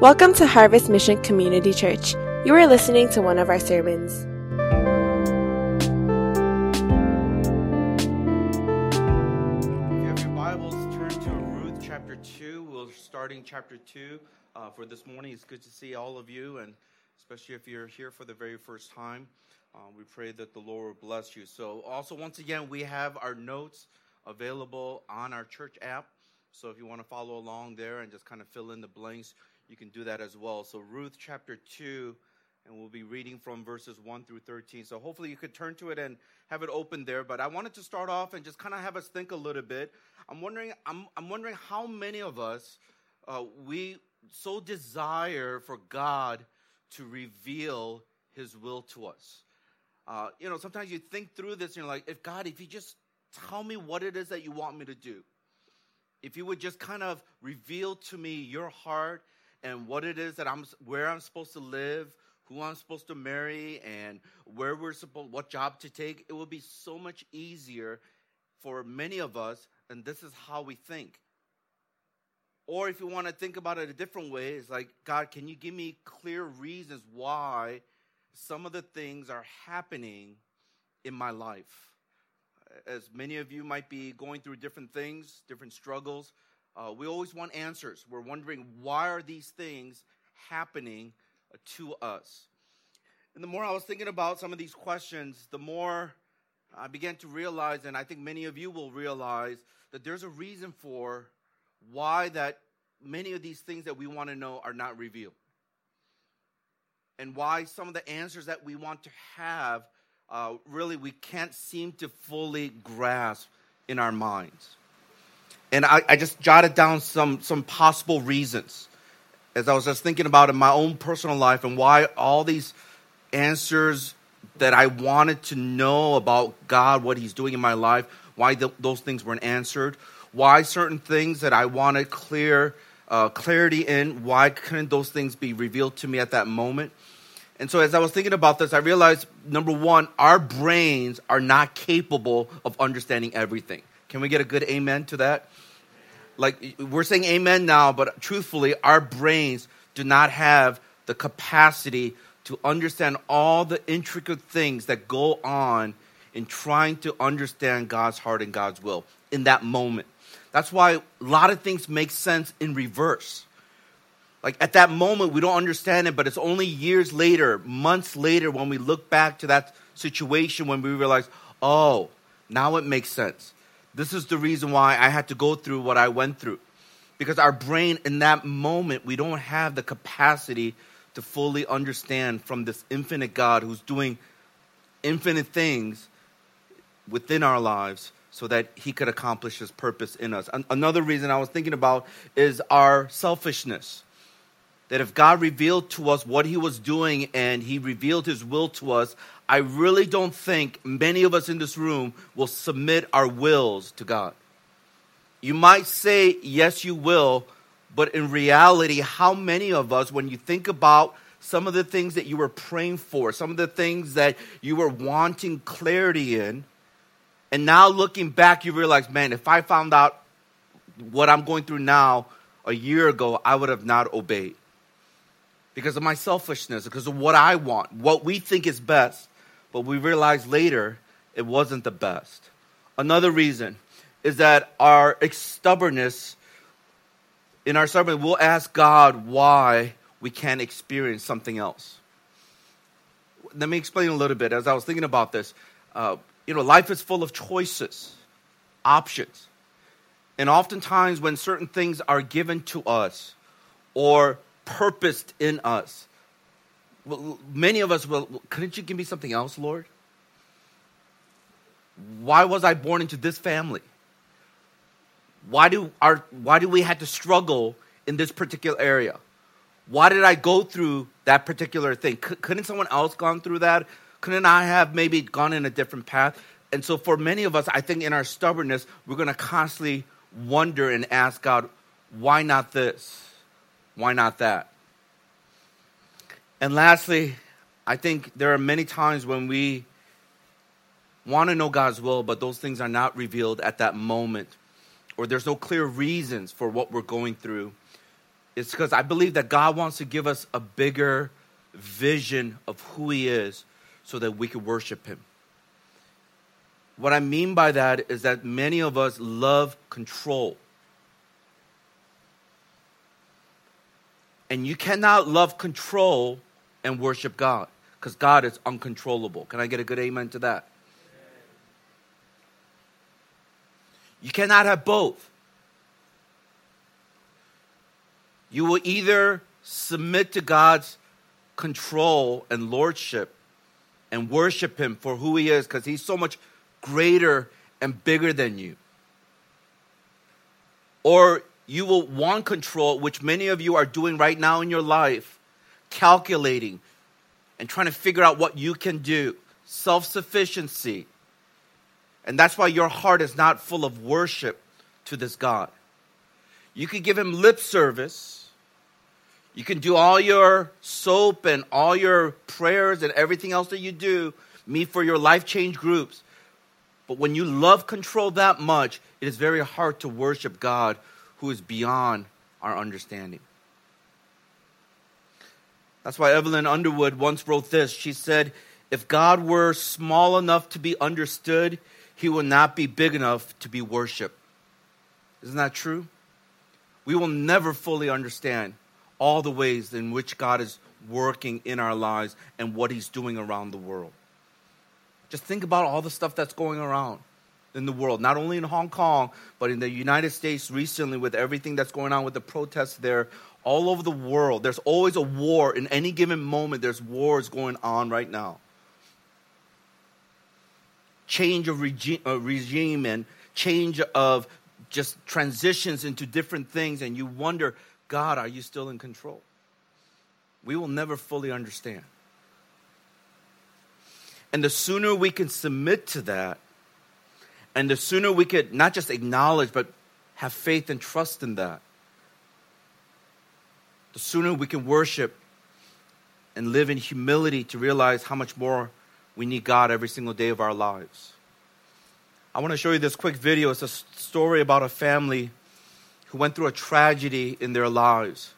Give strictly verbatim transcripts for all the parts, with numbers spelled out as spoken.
Welcome to Harvest Mission Community Church. You are listening to one of our sermons. If you have your Bibles, turn to Ruth chapter two. We're starting chapter two uh, for this morning. It's good to see all of you, and especially if you're here for the very first time. Uh, we pray that the Lord will bless you. So also, once again, we have our notes available on our church app. So if you want to follow along there and just kind of fill in the blanks, you can do that as well. So Ruth chapter two, and we'll be reading from verses one through thirteen. So hopefully you could turn to it and have it open there. But I wanted to start off and just kind of have us think a little bit. I'm wondering, I'm, I'm wondering how many of us, uh, we so desire for God to reveal his will to us. Uh, you know, sometimes you think through this and you're like, if God, if you just tell me what it is that you want me to do, if you would just kind of reveal to me your heart and what it is that I'm, where I'm supposed to live, who I'm supposed to marry, and where we're supposed, what job to take, it would be so much easier for many of us, and this is how we think. Or if you want to think about it a different way, it's like, God, can you give me clear reasons why some of the things are happening in my life? As many of you might be going through different things, different struggles, Uh, we always want answers. We're wondering, why are these things happening to us? And the more I was thinking about some of these questions, the more I began to realize, and I think many of you will realize, that there's a reason for why that many of these things that we want to know are not revealed. And why some of the answers that we want to have, uh, really we can't seem to fully grasp in our minds. And I, I just jotted down some, some possible reasons as I was just thinking about in my own personal life and why all these answers that I wanted to know about God, what he's doing in my life, why the, those things weren't answered, why certain things that I wanted clear uh, clarity in, why couldn't those things be revealed to me at that moment? And so as I was thinking about this, I realized, number one, our brains are not capable of understanding everything. Can we get a good amen to that? Like, we're saying amen now, but truthfully, our brains do not have the capacity to understand all the intricate things that go on in trying to understand God's heart and God's will in that moment. That's why a lot of things make sense in reverse. Like, at that moment, we don't understand it, but it's only years later, months later, when we look back to that situation when we realize, oh, now it makes sense. This is the reason why I had to go through what I went through. Because our brain in that moment, we don't have the capacity to fully understand from this infinite God who's doing infinite things within our lives so that he could accomplish his purpose in us. An- another reason I was thinking about is our selfishness. That if God revealed to us what he was doing and he revealed his will to us, I really don't think many of us in this room will submit our wills to God. You might say, yes, you will, but in reality, how many of us, when you think about some of the things that you were praying for, some of the things that you were wanting clarity in, and now looking back, you realize, man, if I found out what I'm going through now a year ago, I would have not obeyed. Because of my selfishness, because of what I want, what we think is best, but we realize later it wasn't the best. Another reason is that our stubbornness, in our stubbornness, we'll ask God why we can't experience something else. Let me explain a little bit. As I was thinking about this, uh, you know, life is full of choices, options. And oftentimes when certain things are given to us or purposed in us, well, many of us will, couldn't you give me something else, Lord? Why was I born into this family? Why do our why do we have to struggle in this particular area? Why did I go through that particular thing? C- couldn't someone else gone through that? Couldn't I have maybe gone in a different path? And so for many of us, I think in our stubbornness, we're going to constantly wonder and ask God, why not this? Why not that? And lastly, I think there are many times when we want to know God's will, but those things are not revealed at that moment, or there's no clear reasons for what we're going through. It's because I believe that God wants to give us a bigger vision of who he is so that we can worship him. What I mean by that is that many of us love control. And you cannot love control and worship God, because God is uncontrollable. Can I get a good amen to that? You cannot have both. You will either submit to God's control and lordship and worship him for who he is, because he's so much greater and bigger than you. Or you will want control, which many of you are doing right now in your life, calculating and trying to figure out what you can do, self-sufficiency. And that's why your heart is not full of worship to this God. You could give him lip service. You can do all your soap and all your prayers and everything else that you do, meet for your life change groups. But when you love control that much, it is very hard to worship God who is beyond our understanding. That's why Evelyn Underwood once wrote this. She said, if God were small enough to be understood, he would not be big enough to be worshiped. Isn't that true? We will never fully understand all the ways in which God is working in our lives and what he's doing around the world. Just think about all the stuff that's going around in the world, not only in Hong Kong, but in the United States recently with everything that's going on with the protests there, all over the world. There's always a war. In any given moment, there's wars going on right now. Change of regi- uh, regime and change of just transitions into different things, and you wonder, God, are you still in control? We will never fully understand. And the sooner we can submit to that, and the sooner we could not just acknowledge, but have faith and trust in that, the sooner we can worship and live in humility to realize how much more we need God every single day of our lives. I want to show you this quick video. It's a story about a family who went through a tragedy in their lives.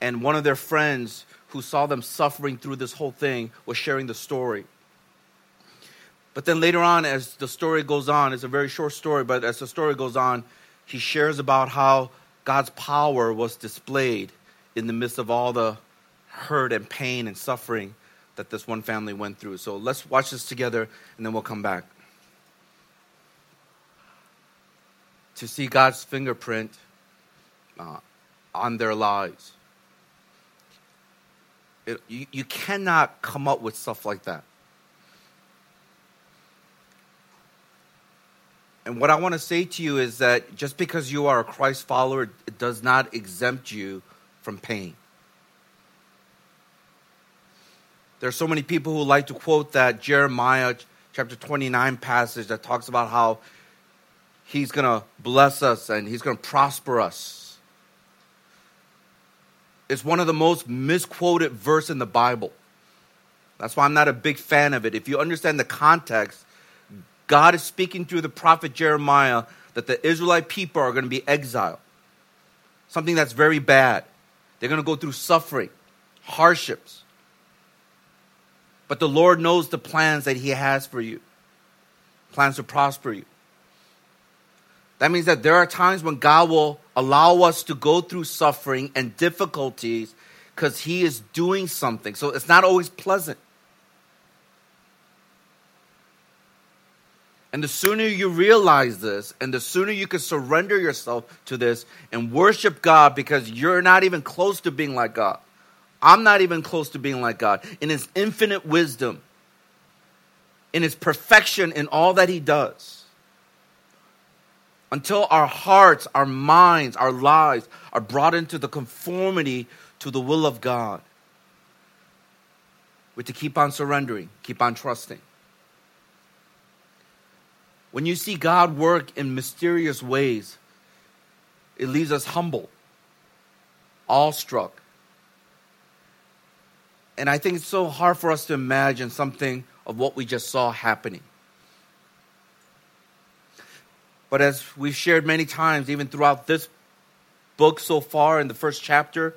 And one of their friends who saw them suffering through this whole thing was sharing the story. But then later on, as the story goes on, it's a very short story, but as the story goes on, he shares about how God's power was displayed in the midst of all the hurt and pain and suffering that this one family went through. So let's watch this together, and then we'll come back. To see God's fingerprint uh, on their lives. It, you, you cannot come up with stuff like that. And what I want to say to you is that just because you are a Christ follower, it does not exempt you from pain. There are so many people who like to quote that Jeremiah chapter twenty-nine passage that talks about how he's going to bless us and he's going to prosper us. It's one of the most misquoted verse in the Bible. That's why I'm not a big fan of it. If you understand the context, God is speaking through the prophet Jeremiah that the Israelite people are going to be exiled. Something that's very bad. They're going to go through suffering, hardships. But the Lord knows the plans that he has for you. Plans to prosper you. That means that there are times when God will allow us to go through suffering and difficulties because he is doing something. So it's not always pleasant. And the sooner you realize this, and the sooner you can surrender yourself to this and worship God, because you're not even close to being like God. I'm not even close to being like God. In his infinite wisdom, in his perfection, in all that he does. Until our hearts, our minds, our lives are brought into the conformity to the will of God. We're to keep on surrendering, keep on trusting. When you see God work in mysterious ways, it leaves us humble, awestruck. And I think it's so hard for us to imagine something of what we just saw happening. But as we've shared many times, even throughout this book so far in the first chapter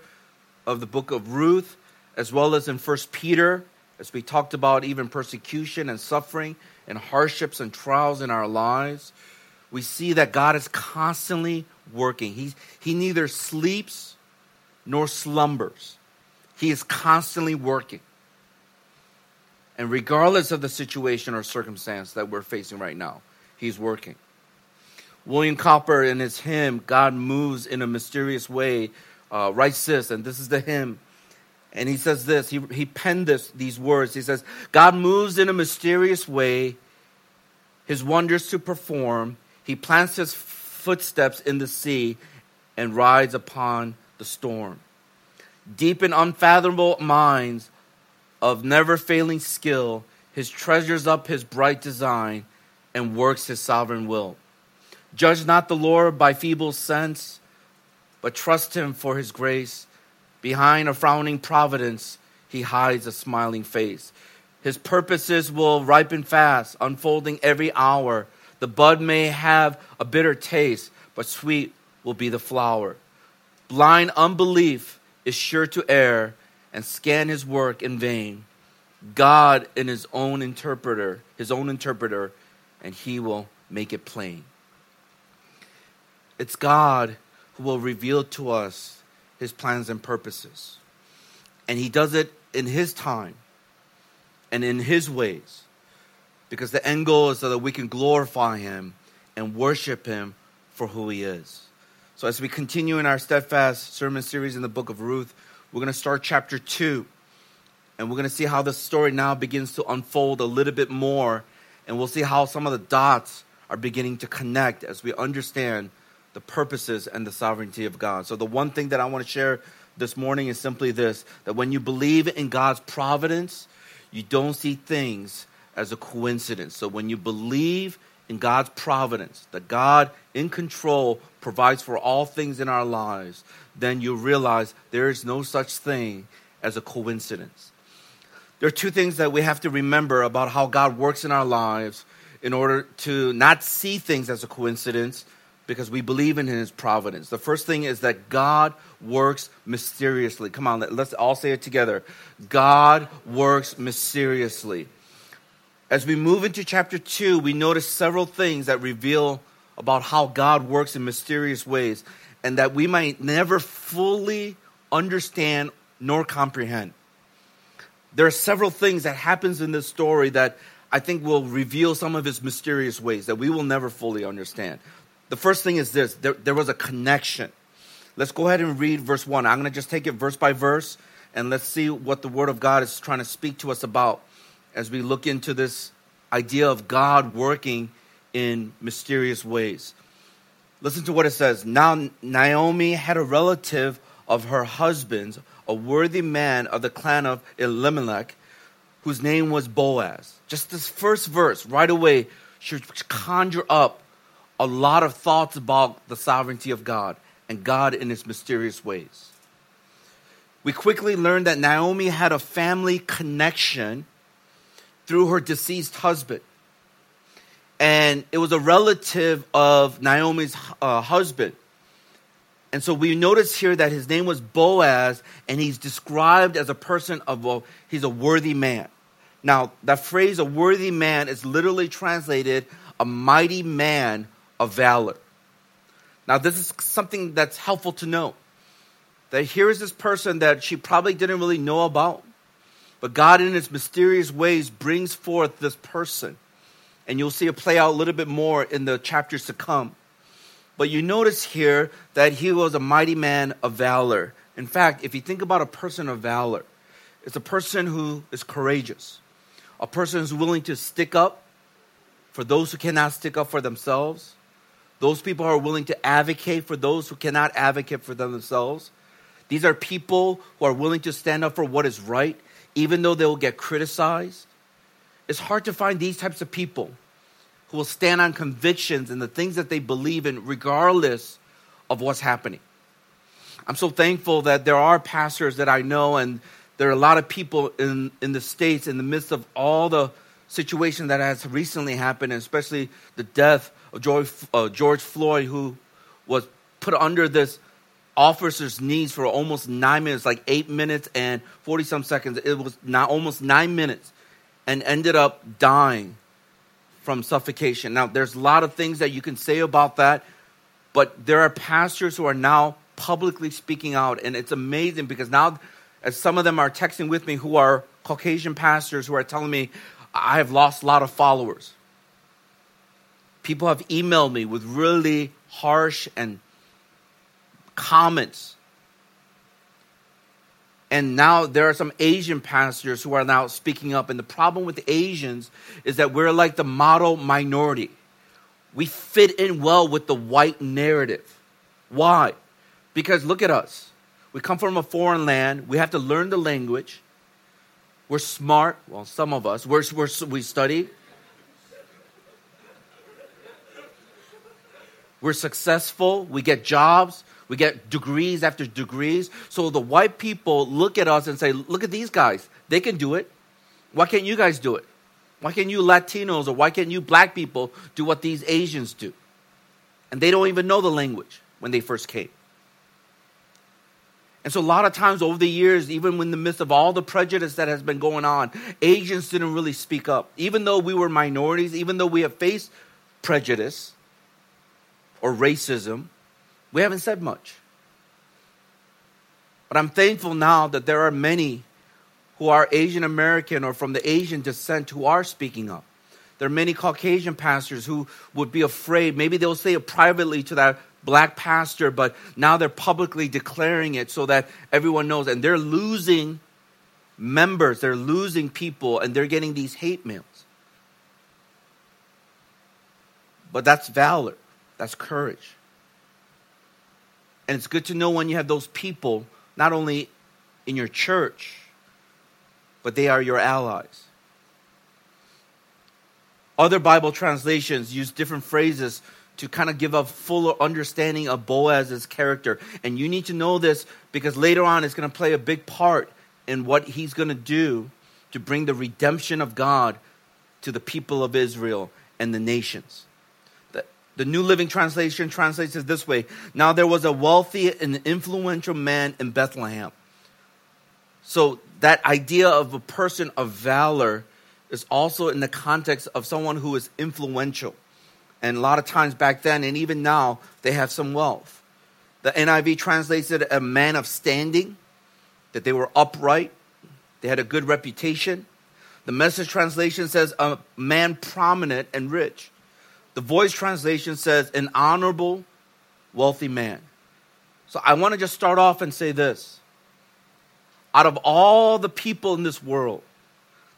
of the book of Ruth, as well as in First Peter, as we talked about even persecution and suffering and hardships and trials in our lives, we see that God is constantly working. He, he neither sleeps nor slumbers. He is constantly working. And regardless of the situation or circumstance that we're facing right now, he's working. William Cowper, in his hymn, God Moves in a Mysterious Way, uh, writes this, and this is the hymn. And he says this, he, he penned this, these words. He says, God moves in a mysterious way, his wonders to perform. He plants his footsteps in the sea and rides upon the storm. Deep in unfathomable minds of never-failing skill, his treasures up his bright design and works his sovereign will. Judge not the Lord by feeble sense, but trust him for his grace. Behind a frowning providence, he hides a smiling face. His purposes will ripen fast, unfolding every hour. The bud may have a bitter taste, but sweet will be the flower. Blind unbelief is sure to err and scan his work in vain. God in his own interpreter, his own interpreter, and he will make it plain. It's God who will reveal to us his plans and purposes. And he does it in his time and in his ways, because the end goal is so that we can glorify him and worship him for who he is. So as we continue in our steadfast sermon series in the book of Ruth, we're going to start chapter two, and we're going to see how this story now begins to unfold a little bit more, and we'll see how some of the dots are beginning to connect as we understand the purposes and the sovereignty of God. So the one thing that I want to share this morning is simply this, that when you believe in God's providence, you don't see things as a coincidence. So when you believe in God's providence, that God in control provides for all things in our lives, then you realize there is no such thing as a coincidence. There are two things that we have to remember about how God works in our lives in order to not see things as a coincidence, because we believe in his providence. The first thing is that God works mysteriously. Come on, let's all say it together. God works mysteriously. As we move into chapter two, we notice several things that reveal about how God works in mysterious ways, and that we might never fully understand nor comprehend. There are several things that happens in this story that I think will reveal some of his mysterious ways that we will never fully understand. The first thing is this, there, there was a connection. Let's go ahead and read verse one. I'm going to just take it verse by verse, and let's see what the Word of God is trying to speak to us about as we look into this idea of God working in mysterious ways. Listen to what it says. Now Naomi had a relative of her husband's, a worthy man of the clan of Elimelech, whose name was Boaz. Just this first verse, right away, should conjure up a lot of thoughts about the sovereignty of God and God in his mysterious ways. We quickly learned that Naomi had a family connection through her deceased husband. And it was a relative of Naomi's uh, husband. And so we notice here that his name was Boaz, and he's described as a person of, well, he's a worthy man. Now, that phrase, a worthy man, is literally translated, a mighty man of valor. Now, this is something that's helpful to know. That here is this person that she probably didn't really know about, but God in his mysterious ways brings forth this person. And you'll see it play out a little bit more in the chapters to come. But you notice here that he was a mighty man of valor. In fact, if you think about a person of valor, it's a person who is courageous, a person who's willing to stick up for those who cannot stick up for themselves, those people who are willing to advocate for those who cannot advocate for themselves. These are people who are willing to stand up for what is right, even though they will get criticized. It's hard to find these types of people who will stand on convictions and the things that they believe in, regardless of what's happening. I'm so thankful that there are pastors that I know, and there are a lot of people in, in the States, in the midst of all the situation that has recently happened, and especially the death of George, uh, George Floyd, who was put under this officers' knees for almost nine minutes, like eight minutes and forty-some seconds. It was not almost nine minutes and ended up dying from suffocation. Now, there's a lot of things that you can say about that, but there are pastors who are now publicly speaking out, and it's amazing because now, as some of them are texting with me who are Caucasian pastors who are telling me, I have lost a lot of followers. People have emailed me with really harsh and comments. And now there are some Asian pastors who are now speaking up. And the problem with Asians is that we're like the model minority. We fit in well with the white narrative. Why? Because look at us. We come from a foreign land. We have to learn the language. We're smart. Well, some of us. We're, we're, we study. We're successful. We get jobs. We get degrees after degrees. So the white people look at us and say, look at these guys. They can do it. Why can't you guys do it? Why can't you Latinos or why can't you black people do what these Asians do? And they don't even know the language when they first came. And so a lot of times over the years, even in the midst of all the prejudice that has been going on, Asians didn't really speak up. Even though we were minorities, even though we have faced prejudice or racism, we haven't said much. But I'm thankful now that there are many who are Asian American or from the Asian descent who are speaking up. There are many Caucasian pastors who would be afraid. Maybe they'll say it privately to that black pastor, but now they're publicly declaring it so that everyone knows, and they're losing members, they're losing people, and they're getting these hate mails. But that's valor, that's courage. And it's good to know when you have those people, not only in your church, but they are your allies. Other Bible translations use different phrases to kind of give a fuller understanding of Boaz's character. And you need to know this because later on it's going to play a big part in what he's going to do to bring the redemption of God to the people of Israel and the nations. The, the New Living Translation translates it this way. Now there was a wealthy and influential man in Bethlehem. So that idea of a person of valor is also in the context of someone who is influential. And a lot of times back then, and even now, they have some wealth. The N I V translates it a man of standing, that they were upright, they had a good reputation. The Message translation says a man prominent and rich. The Voice translation says an honorable, wealthy man. So I want to just start off and say this. Out of all the people in this world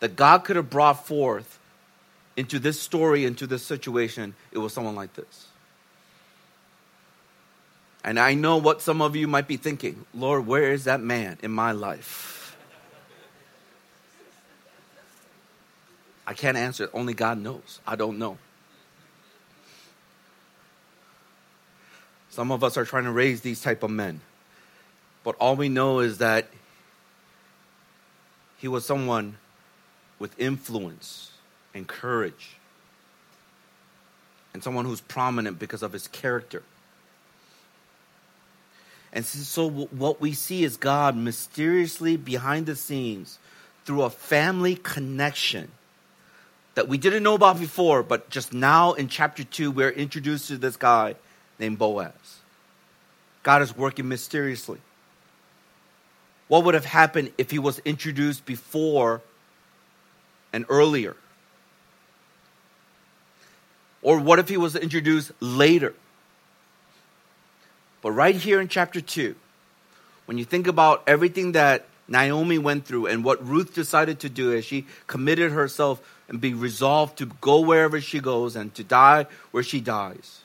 that God could have brought forth into this story, into this situation, it was someone like this. And I know what some of you might be thinking, Lord, where is that man in my life? I can't answer it. Only God knows. I don't know. Some of us are trying to raise these type of men. But all we know is that he was someone with influence and courage, and someone who's prominent because of his character. And so what we see is God mysteriously behind the scenes through a family connection that we didn't know about before, but just now in chapter two, we're introduced to this guy named Boaz. God is working mysteriously. What would have happened if he was introduced before and earlier? Or what if he was introduced later? But right here in chapter two, when you think about everything that Naomi went through and what Ruth decided to do as she committed herself and be resolved to go wherever she goes and to die where she dies,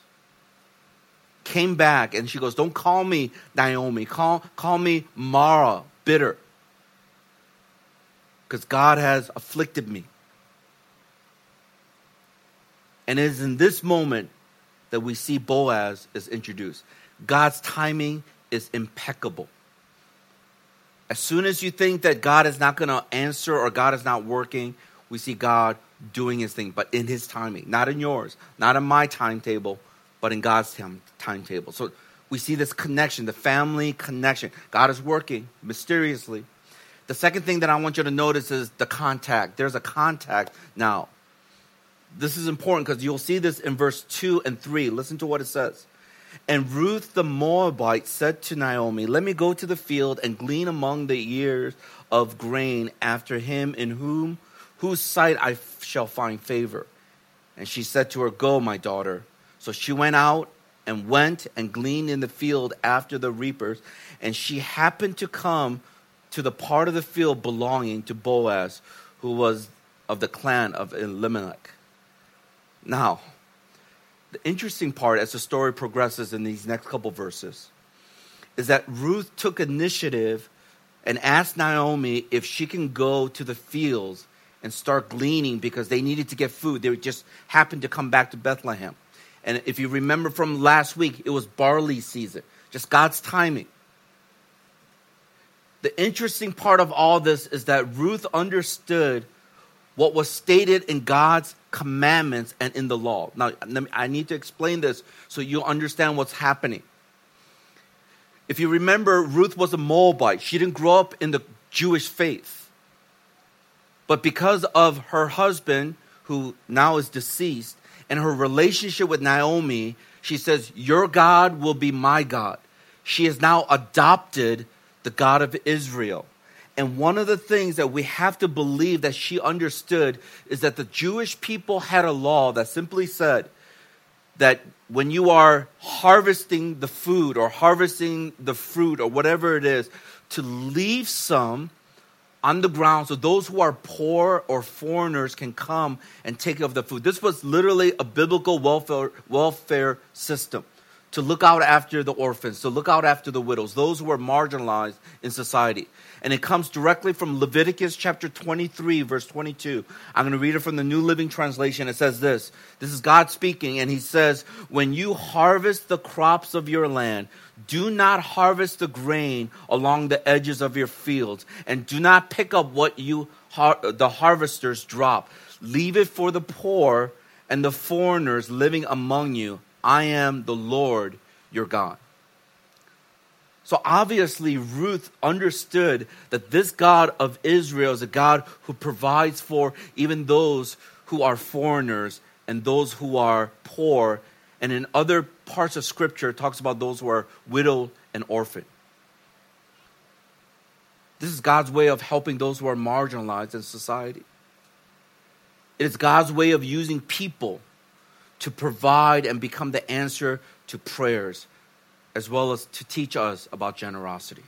came back and she goes, don't call me Naomi, call, call me Mara, bitter, because God has afflicted me. And it is in this moment that we see Boaz is introduced. God's timing is impeccable. As soon as you think that God is not going to answer or God is not working, we see God doing his thing, but in his timing, not in yours, not in my timetable, but in God's time, timetable. So we see this connection, the family connection. God is working mysteriously. The second thing that I want you to notice is the contact. There's a contact now. This is important because you'll see this in verse two and three. Listen to what it says. And Ruth the Moabite said to Naomi, let me go to the field and glean among the ears of grain after him in whom whose sight I f- shall find favor. And she said to her, go, my daughter. So she went out and went and gleaned in the field after the reapers. And she happened to come to the part of the field belonging to Boaz, who was of the clan of Elimelech. Now, the interesting part as the story progresses in these next couple verses is that Ruth took initiative and asked Naomi if she can go to the fields and start gleaning because they needed to get food. They just happened to come back to Bethlehem. And if you remember from last week, it was barley season, just God's timing. The interesting part of all this is that Ruth understood what was stated in God's commandments and in the law. Now, I need to explain this so you'll understand what's happening. If you remember, Ruth was a Moabite. She didn't grow up in the Jewish faith. But because of her husband, who now is deceased, and her relationship with Naomi, she says, your God will be my God. She has now adopted the God of Israel. And one of the things that we have to believe that she understood is that the Jewish people had a law that simply said that when you are harvesting the food or harvesting the fruit or whatever it is, to leave some on the ground so those who are poor or foreigners can come and take of the food. This was literally a biblical welfare, welfare system, to look out after the orphans, to look out after the widows, those who are marginalized in society. And it comes directly from Leviticus chapter twenty-three, verse twenty-two. I'm going to read it from the New Living Translation. It says this. This is God speaking, and he says, when you harvest the crops of your land, do not harvest the grain along the edges of your fields, and do not pick up what you har- the harvesters drop. Leave it for the poor and the foreigners living among you. I am the Lord, your God. So obviously, Ruth understood that this God of Israel is a God who provides for even those who are foreigners and those who are poor. And in other parts of Scripture, it talks about those who are widow and orphan. This is God's way of helping those who are marginalized in society. It is God's way of using people to provide and become the answer to prayers, as well as to teach us about generosity.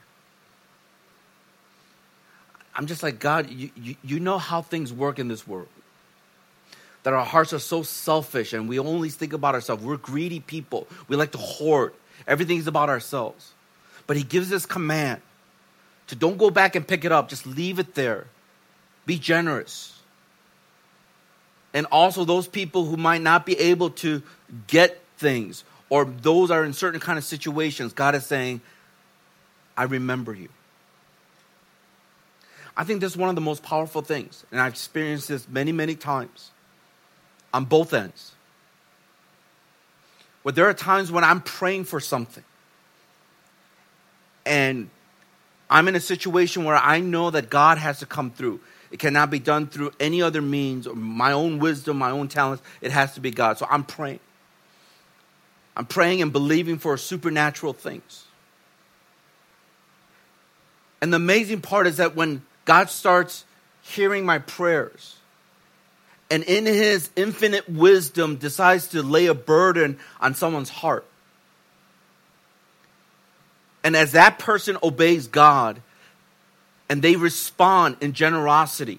I'm just like, God, you, you, you know how things work in this world, that our hearts are so selfish and we only think about ourselves. We're greedy people. We like to hoard. Everything's about ourselves. But he gives this command to don't go back and pick it up. Just leave it there. Be generous. And also those people who might not be able to get things, or those are in certain kind of situations, God is saying, I remember you. I think this is one of the most powerful things, and I've experienced this many, many times on both ends. Where there are times when I'm praying for something, and I'm in a situation where I know that God has to come through. It cannot be done through any other means, or my own wisdom, my own talents. It has to be God. So I'm praying. I'm praying and believing for supernatural things. And the amazing part is that when God starts hearing my prayers, and in his infinite wisdom decides to lay a burden on someone's heart, and as that person obeys God, and they respond in generosity,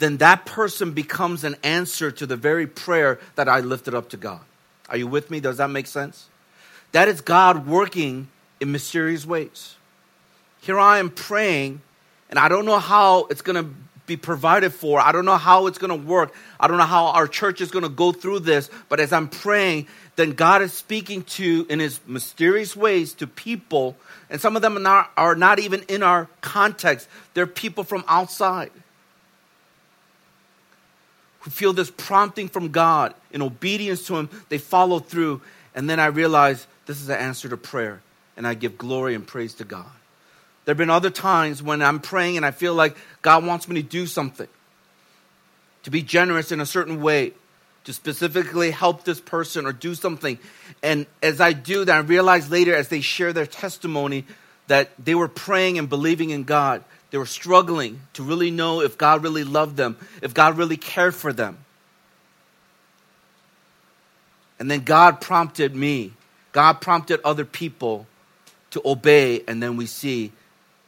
then that person becomes an answer to the very prayer that I lifted up to God. Are you with me? Does that make sense? That is God working in mysterious ways. Here I am praying, and I don't know how it's going to be provided for. I don't know how it's going to work. I don't know how our church is going to go through this. But as I'm praying, then God is speaking to, in his mysterious ways, to people. And some of them are not, are not even in our context. They're people from outside who feel this prompting from God. In obedience to him, they follow through. And then I realize This is an answer to prayer, and I give glory and praise to God. There have been other times when I'm praying and I feel like God wants me to do something, to be generous in a certain way, to specifically help this person or do something. And as I do that, I realize later as they share their testimony that they were praying and believing in God. They were struggling to really know if God really loved them, if God really cared for them. And then God prompted me. God prompted other people to obey. And then we see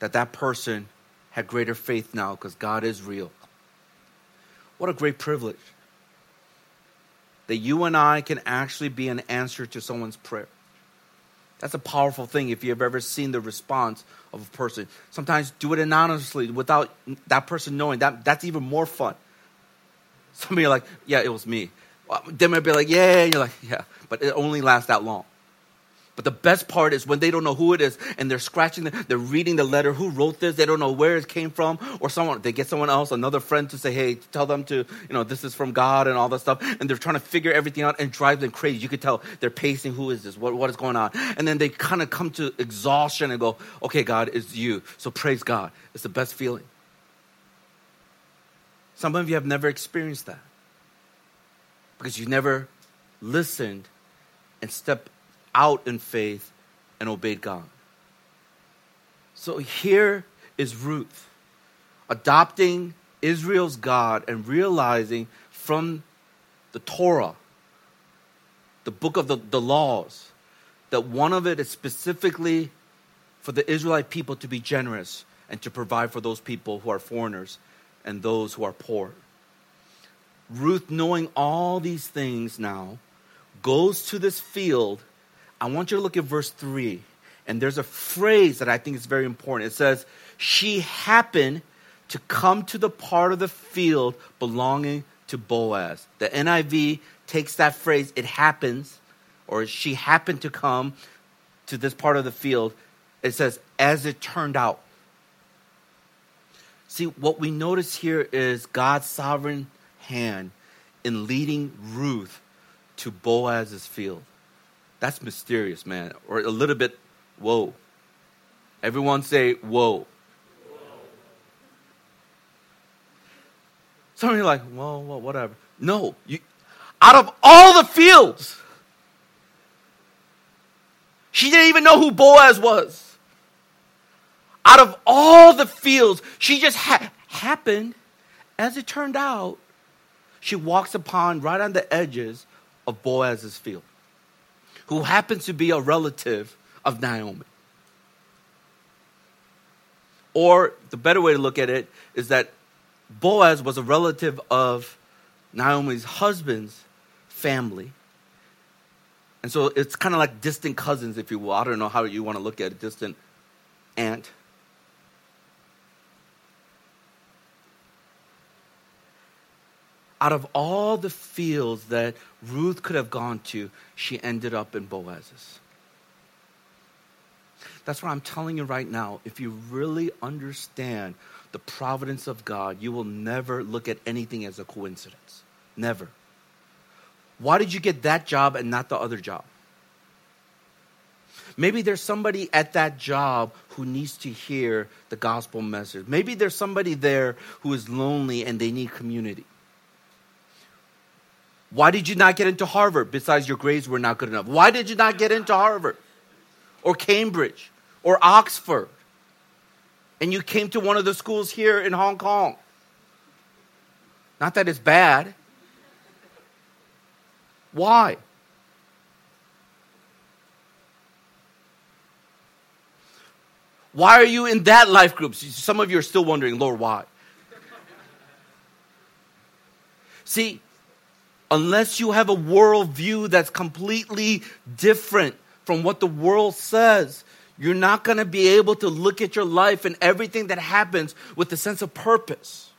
that that person had greater faith now because God is real. What a great privilege that you and I can actually be an answer to someone's prayer. That's a powerful thing if you've ever seen the response of a person. Sometimes do it anonymously without that person knowing. That That's even more fun. Somebody like, yeah, it was me. They might be like, yeah, and you're like, yeah. But it only lasts that long. But the best part is when they don't know who it is and they're scratching, the, they're reading the letter, who wrote this, they don't know where it came from, or someone, they get someone else, another friend to say, hey, tell them to, you know, this is from God and all that stuff. And they're trying to figure everything out and drive them crazy. You could tell they're pacing, who is this? What, what is going on? And then they kind of come to exhaustion and go, okay, God, it's you. So praise God. It's the best feeling. Some of you have never experienced that because you never listened and stepped out in faith and obeyed God. So here is Ruth adopting Israel's God and realizing from the Torah, the book of the, the laws, that one of it is specifically for the Israelite people to be generous and to provide for those people who are foreigners and those who are poor. Ruth, knowing all these things now, goes to this field. I want you to look at verse three. And there's a phrase that I think is very important. It says, she happened to come to the part of the field belonging to Boaz. The N I V takes that phrase, it happens, or she happened to come to this part of the field. It says, as it turned out. See, what we notice here is God's sovereign hand in leading Ruth to Boaz's field. That's mysterious, man, or a little bit, whoa. Everyone say, whoa. Whoa. Some of you are like, whoa, whoa, whatever. No, you, out of all the fields, she didn't even know who Boaz was. Out of all the fields, she just ha- happened, as it turned out, she walks upon, right on the edges of Boaz's field, who happens to be a relative of Naomi. Or the better way to look at it is that Boaz was a relative of Naomi's husband's family. And so it's kind of like distant cousins, if you will. I don't know how you want to look at it, distant aunt. Out of all the fields that Ruth could have gone to, she ended up in Boaz's. That's what I'm telling you right now. If you really understand the providence of God, you will never look at anything as a coincidence. Never. Why did you get that job and not the other job? Maybe there's somebody at that job who needs to hear the gospel message. Maybe there's somebody there who is lonely and they need community. Why did you not get into Harvard besides your grades were not good enough? Why did you not get into Harvard or Cambridge or Oxford? And you came to one of the schools here in Hong Kong. Not that it's bad. Why? Why are you in that life group? Some of you are still wondering, Lord, why? See, unless you have a worldview that's completely different from what the world says, you're not going to be able to look at your life and everything that happens with a sense of purpose.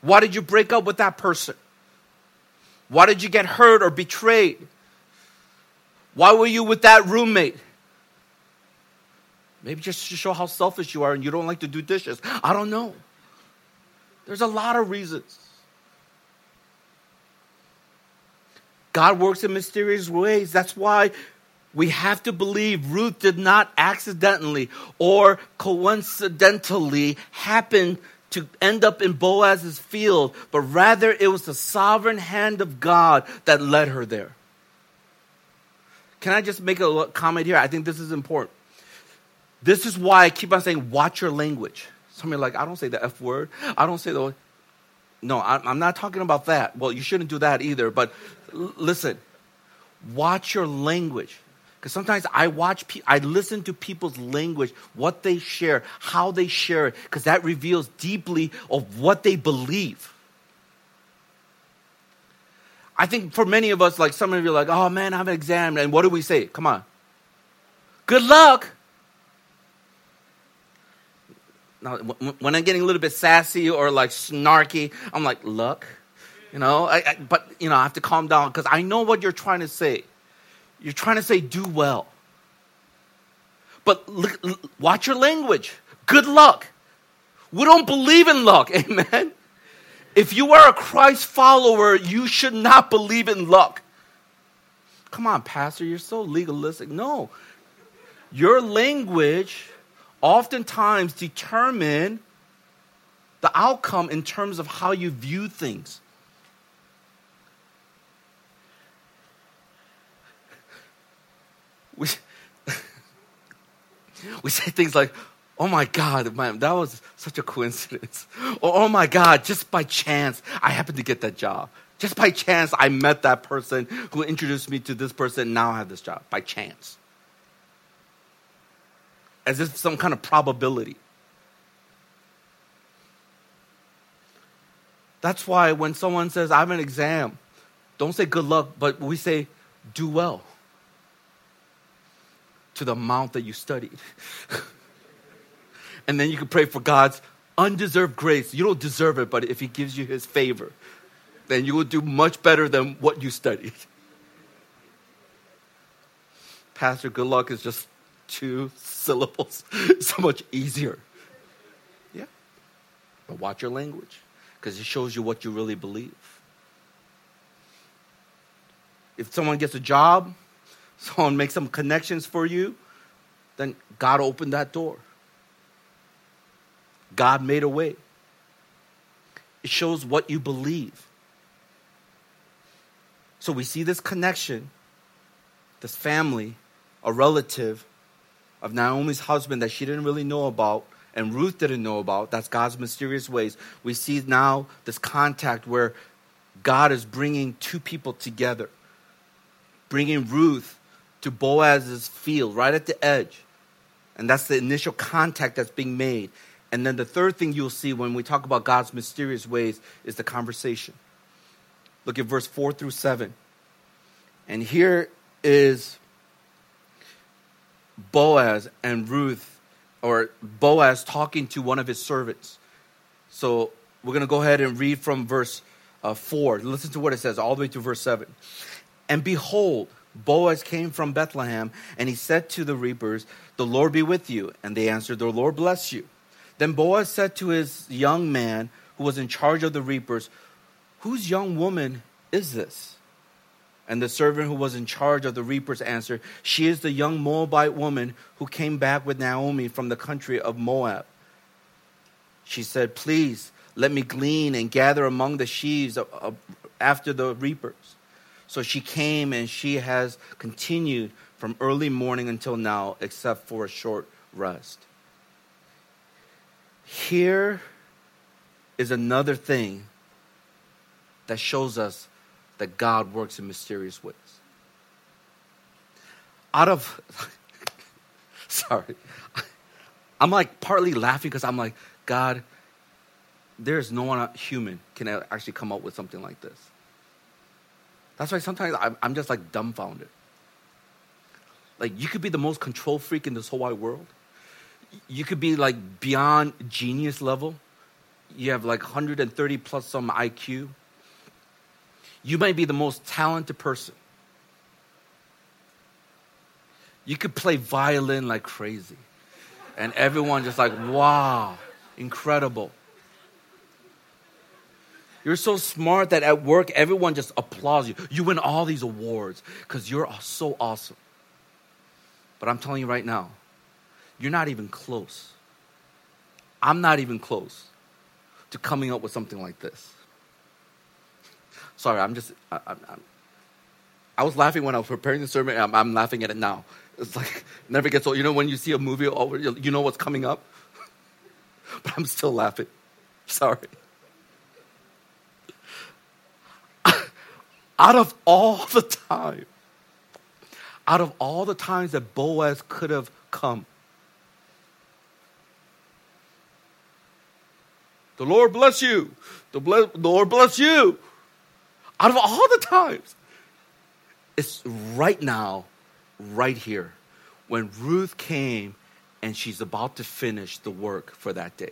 Why did you break up with that person? Why did you get hurt or betrayed? Why were you with that roommate? Maybe just to show how selfish you are and you don't like to do dishes. I don't know. There's a lot of reasons. God works in mysterious ways. That's why we have to believe Ruth did not accidentally or coincidentally happen to end up in Boaz's field, but rather it was the sovereign hand of God that led her there. Can I just make a comment here? I think this is important. This is why I keep on saying, watch your language. Some are like, I don't say the F word. I don't say the... No, I'm not talking about that. Well, you shouldn't do that either, but l- listen, watch your language. Because sometimes I watch, pe- I listen to people's language, what they share, how they share it, because that reveals deeply of what they believe. I think for many of us, like some of you are like, oh man, I have an exam. And what do we say? Come on. Good luck. Now, when I'm getting a little bit sassy or like snarky, I'm like, luck, you know, I, I, but, you know, I have to calm down because I know what you're trying to say. You're trying to say do well. But look, look, watch your language. Good luck. We don't believe in luck. Amen. If you are a Christ follower, you should not believe in luck. Come on, pastor, you're so legalistic. No. Your language oftentimes determine the outcome in terms of how you view things. We, we say things like, oh my God, man, that was such a coincidence. Or, oh my God, just by chance, I happened to get that job. Just by chance, I met that person who introduced me to this person. Now I have this job, by chance. As if some kind of probability. That's why when someone says, I have an exam, don't say good luck, but we say, do well. To the amount that you studied. And then you can pray for God's undeserved grace. You don't deserve it, but if he gives you his favor, then you will do much better than what you studied. Pastor, good luck is just two syllables. So much easier. Yeah. But watch your language, because it shows you what you really believe. If someone gets a job, someone makes some connections for you, then God opened that door. God made a way. It shows what you believe. So we see this connection, this family, a relative of Naomi's husband that she didn't really know about and Ruth didn't know about. That's God's mysterious ways. We see now this contact where God is bringing two people together, bringing Ruth to Boaz's field right at the edge. And that's the initial contact that's being made. And then the third thing you'll see when we talk about God's mysterious ways is the conversation. Look at verse four through seven. And here is Boaz and Ruth, or Boaz talking to one of his servants. So we're going to go ahead and read from verse uh, four. Listen to what it says all the way to verse seven. And behold, Boaz came from Bethlehem, and he said to the reapers, the Lord be with you. And they answered, the Lord bless you. Then Boaz said to his young man who was in charge of the reapers, whose young woman is this? And the servant who was in charge of the reapers answered, she is the young Moabite woman who came back with Naomi from the country of Moab. She said, please let me glean and gather among the sheaves after the reapers. So she came, and she has continued from early morning until now, except for a short rest. Here is another thing that shows us that God works in mysterious ways. Out of, sorry, I'm like partly laughing because I'm like, God, there's no one human can actually come up with something like this. That's why sometimes I'm just like dumbfounded. Like you could be the most control freak in this whole wide world. You could be like beyond genius level. You have like one hundred thirty plus some I Q. You might be the most talented person. You could play violin like crazy. And everyone just like, wow, incredible. You're so smart that at work, everyone just applauds you. You win all these awards because you're so awesome. But I'm telling you right now, you're not even close. I'm not even close to coming up with something like this. Sorry, I'm just, I, I, I was laughing when I was preparing the sermon, and I'm, I'm laughing at it now. It's like, it never gets old. You know, when you see a movie, you know what's coming up? But I'm still laughing. Sorry. Out of all the time, out of all the times that Boaz could have come, the Lord bless you. The, bless, the Lord bless you. Out of all the times, it's right now, right here, when Ruth came and she's about to finish the work for that day.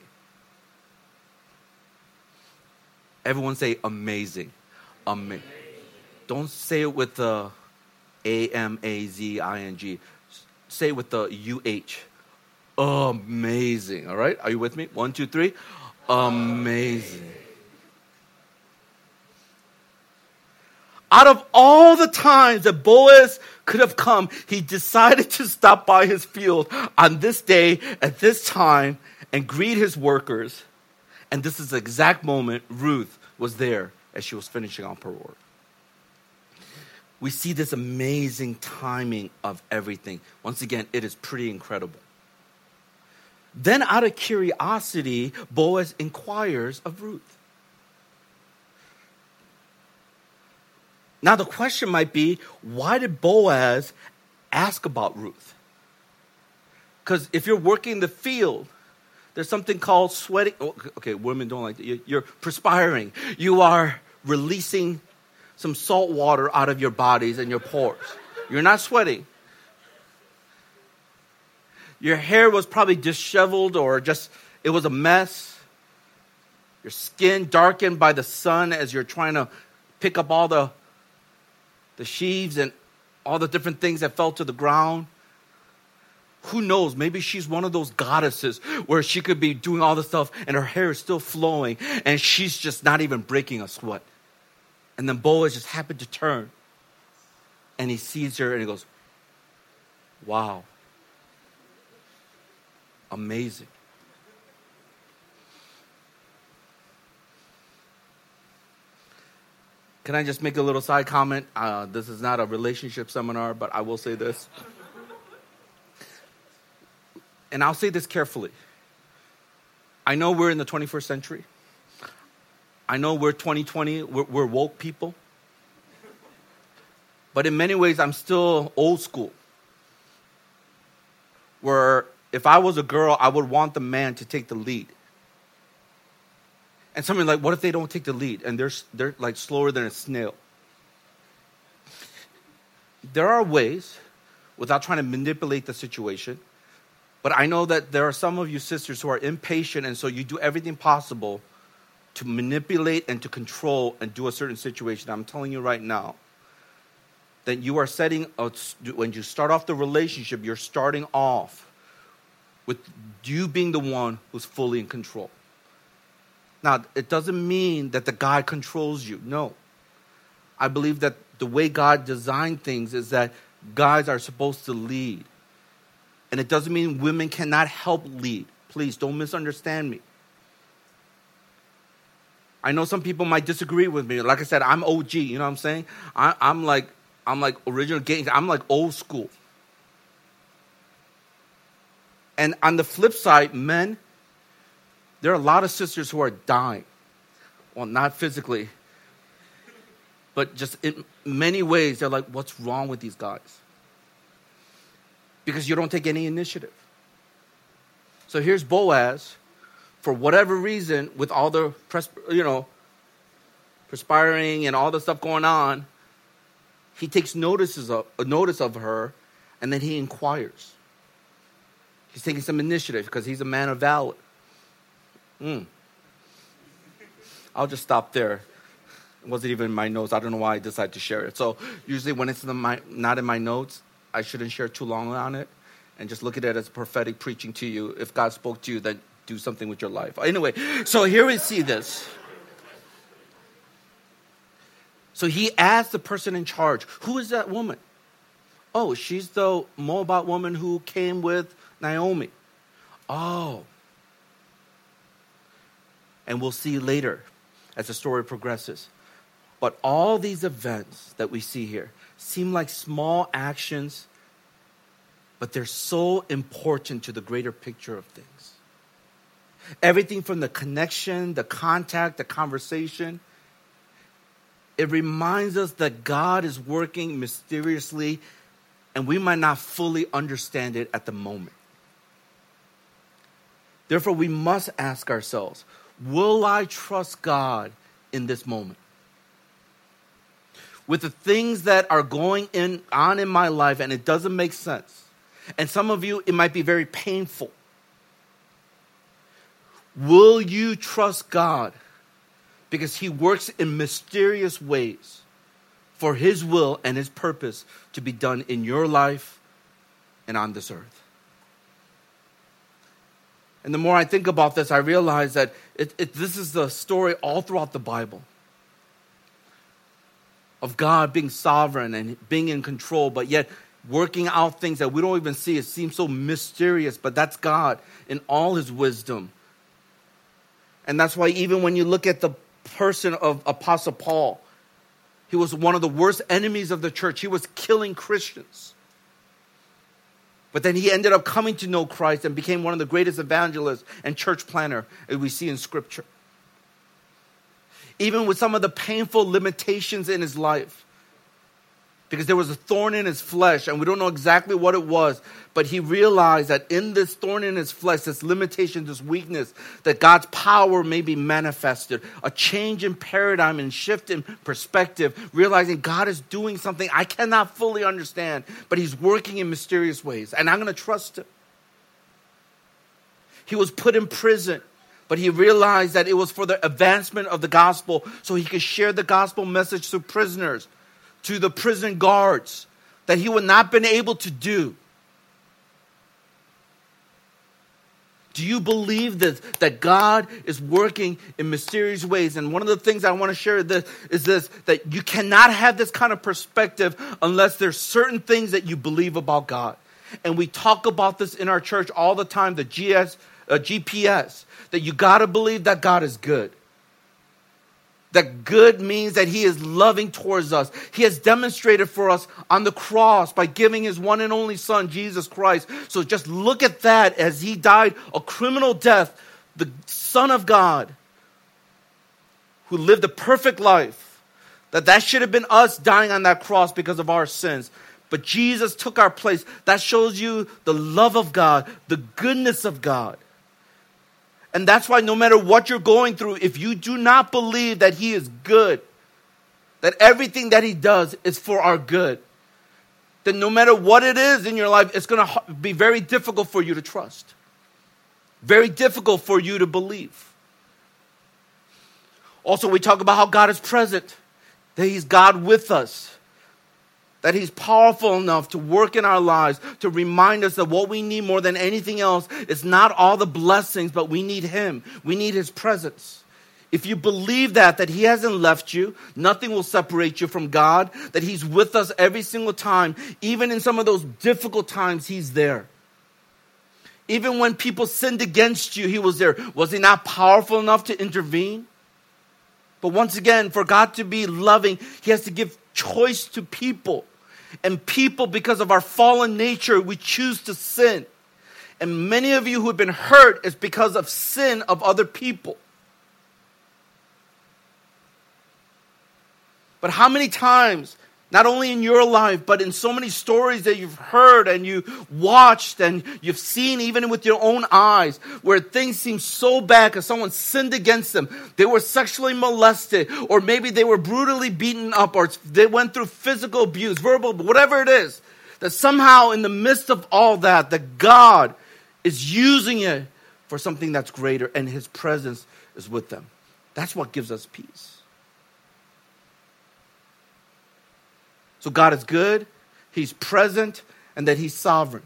Everyone say amazing. Amazing. Don't say it with the A M A Z I N G. Say it with the U H. Amazing. All right? Are you with me? One, two, three. Amazing. Out of all the times that Boaz could have come, he decided to stop by his field on this day, at this time, and greet his workers. And this is the exact moment Ruth was there as she was finishing up her work. We see this amazing timing of everything. Once again, it is pretty incredible. Then out of curiosity, Boaz inquires of Ruth. Now the question might be, why did Boaz ask about Ruth? Because if you're working the field, there's something called sweating. Oh, okay, women don't like that. You're perspiring. You are releasing some salt water out of your bodies and your pores. You're not sweating. Your hair was probably disheveled or just, it was a mess. Your skin darkened by the sun as you're trying to pick up all the the sheaves and all the different things that fell to the ground. Who knows? Maybe she's one of those goddesses where she could be doing all the stuff and her hair is still flowing and she's just not even breaking a sweat. And then Boaz just happened to turn and he sees her and he goes, wow, amazing. Can I just make a little side comment? Uh, this is not a relationship seminar, but I will say this. And I'll say this carefully. I know we're in the twenty-first century. I know we're twenty twenty, we're, we're woke people. But in many ways, I'm still old school. Where if I was a girl, I would want the man to take the lead. And something like, what if they don't take the lead? And they're they're like slower than a snail. There are ways, without trying to manipulate the situation, but I know that there are some of you sisters who are impatient, and so you do everything possible to manipulate and to control and do a certain situation. I'm telling you right now that you are setting, a, when you start off the relationship, you're starting off with you being the one who's fully in control. Now, it doesn't mean that the guy controls you. No. I believe that the way God designed things is that guys are supposed to lead. And it doesn't mean women cannot help lead. Please, don't misunderstand me. I know some people might disagree with me. Like I said, I'm O G, you know what I'm saying? I, I'm like I'm like original gang. I'm like old school. And on the flip side, men, there are a lot of sisters who are dying. Well, not physically, but just in many ways, they're like, what's wrong with these guys? Because you don't take any initiative. So here's Boaz, for whatever reason, with all the pres- you know, perspiring and all the stuff going on, he takes notices of, notice of her, and then he inquires. He's taking some initiative because he's a man of valor. Mm. I'll just stop there. It wasn't even in my notes. I don't know why I decided to share it. So usually when it's in my, not in my notes, I shouldn't share too long on it and just look at it as prophetic preaching to you. If God spoke to you, then do something with your life. Anyway, so here we see this. So he asked the person in charge, who is that woman? Oh, she's the Moabite woman who came with Naomi. Oh. And we'll see later as the story progresses. But all these events that we see here seem like small actions, but they're so important to the greater picture of things. Everything from the connection, the contact, the conversation, it reminds us that God is working mysteriously and we might not fully understand it at the moment. Therefore, we must ask ourselves, will I trust God in this moment? With the things that are going in, on in my life and it doesn't make sense, and some of you, it might be very painful. Will you trust God? Because he works in mysterious ways for his will and his purpose to be done in your life and on this earth. And the more I think about this, I realize that it, it, this is the story all throughout the Bible of God being sovereign and being in control, but yet working out things that we don't even see. It seems so mysterious, but that's God in all his wisdom. And that's why even when you look at the person of Apostle Paul, he was one of the worst enemies of the church. He was killing Christians. But then he ended up coming to know Christ and became one of the greatest evangelists and church planner that we see in Scripture. Even with some of the painful limitations in his life, because there was a thorn in his flesh, and we don't know exactly what it was, but he realized that in this thorn in his flesh, this limitation, this weakness, that God's power may be manifested, a change in paradigm and shift in perspective, realizing God is doing something I cannot fully understand, but he's working in mysterious ways, and I'm going to trust him. He was put in prison, but he realized that it was for the advancement of the gospel, so he could share the gospel message to prisoners, to the prison guards, that he would not have been able to do. Do you believe this, that God is working in mysterious ways? And one of the things I want to share this, is this, that you cannot have this kind of perspective unless there's certain things that you believe about God. And we talk about this in our church all the time, the G S, uh, G P S, that you got to believe that God is good. That good means that he is loving towards us. He has demonstrated for us on the cross by giving his one and only son, Jesus Christ. So just look at that as he died a criminal death, the Son of God, who lived a perfect life, that that should have been us dying on that cross because of our sins. But Jesus took our place. That shows you the love of God, the goodness of God. And that's why no matter what you're going through, if you do not believe that he is good, that everything that he does is for our good, then no matter what it is in your life, it's going to be very difficult for you to trust. Very difficult for you to believe. Also, we talk about how God is present, that he's God with us, that he's powerful enough to work in our lives, to remind us that what we need more than anything else is not all the blessings, but we need him. We need his presence. If you believe that, that he hasn't left you, nothing will separate you from God, that he's with us every single time, even in some of those difficult times, he's there. Even when people sinned against you, he was there. Was he not powerful enough to intervene? But once again, for God to be loving, he has to give choice to people. And people, because of our fallen nature, we choose to sin. And many of you who have been hurt is because of sin of other people. But how many times, not only in your life, but in so many stories that you've heard and you watched and you've seen even with your own eyes, where things seem so bad because someone sinned against them. They were sexually molested, or maybe they were brutally beaten up, or they went through physical abuse, verbal, whatever it is, that somehow in the midst of all that, that God is using it for something that's greater and his presence is with them. That's what gives us peace. So God is good, he's present, and that he's sovereign.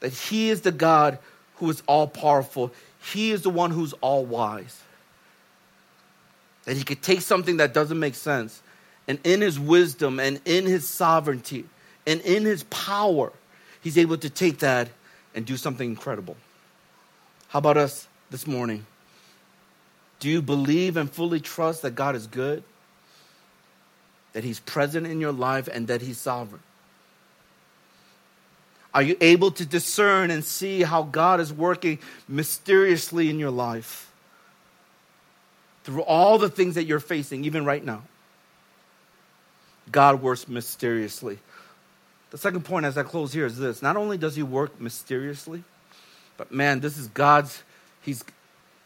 That he is the God who is all-powerful. He is the one who's all-wise. That he could take something that doesn't make sense And in his wisdom and in his sovereignty and in his power, he's able to take that and do something incredible. How about us this morning? Do you believe and fully trust that God is good? That he's present in your life and that he's sovereign? Are you able to discern and see how God is working mysteriously in your life? Through all the things that you're facing, even right now. God works mysteriously. The second point as I close here is this. Not only does he work mysteriously, but man, this is God's, he's,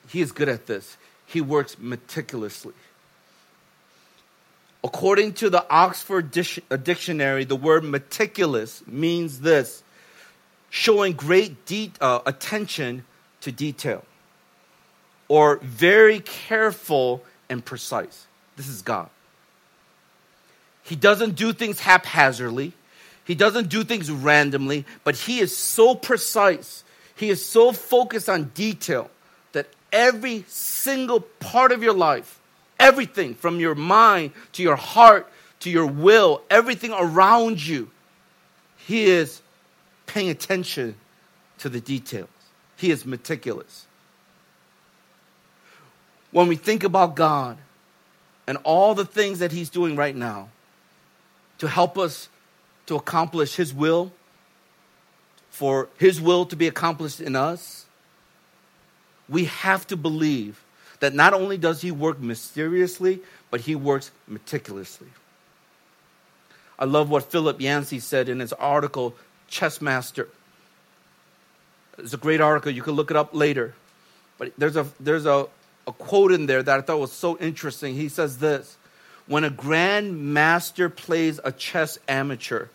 he is good at this. He works meticulously. According to the Oxford Dictionary, the word meticulous means this, showing great de- uh, attention to detail, or very careful and precise. This is God. He doesn't do things haphazardly. He doesn't do things randomly, but he is so precise. He is so focused on detail that every single part of your life, everything from your mind to your heart to your will, everything around you, he is paying attention to the details. He is meticulous. When we think about God and all the things that he's doing right now, to help us to accomplish his will, for his will to be accomplished in us, we have to believe that not only does he work mysteriously, but he works meticulously. I love what Philip Yancey said in his article, Chess Master. It's a great article. You can look it up later. But there's a, there's a, a quote in there that I thought was so interesting. He says this, "When a grand master plays a chess amateur,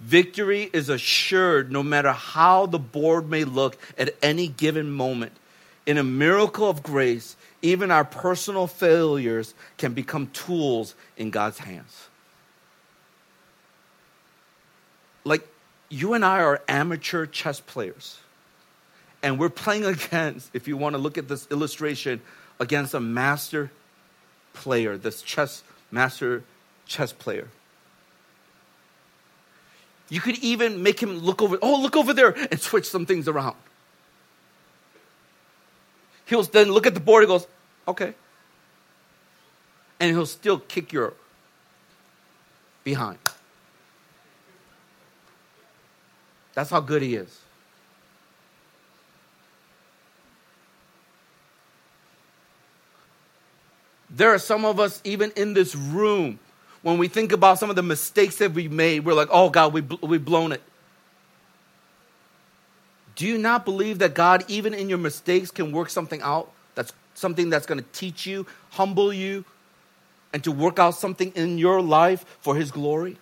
victory is assured no matter how the board may look at any given moment. In a miracle of grace, even our personal failures can become tools in God's hands." Like, you and I are amateur chess players. And we're playing against, if you want to look at this illustration, against a master player, this chess master chess player. You could even make him look over, oh, look over there, and switch some things around. He'll then look at the board and goes, okay. And he'll still kick your behind. That's how good he is. There are some of us, even in this room, when we think about some of the mistakes that we made, we're like, oh God, we bl- we've blown it. Do you not believe that God, even in your mistakes, can work something out? That's something that's going to teach you, humble you, and to work out something in your life for his glory?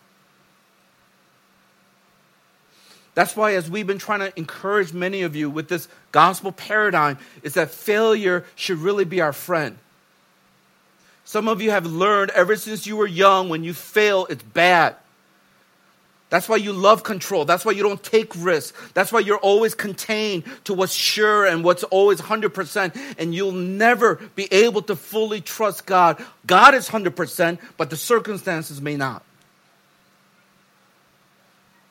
That's why, as we've been trying to encourage many of you with this gospel paradigm, is that failure should really be our friend. Some of you have learned ever since you were young, when you fail, it's bad. That's why you love control. That's why you don't take risks. That's why you're always contained to what's sure and what's always one hundred percent. And you'll never be able to fully trust God. God is one hundred percent, but the circumstances may not.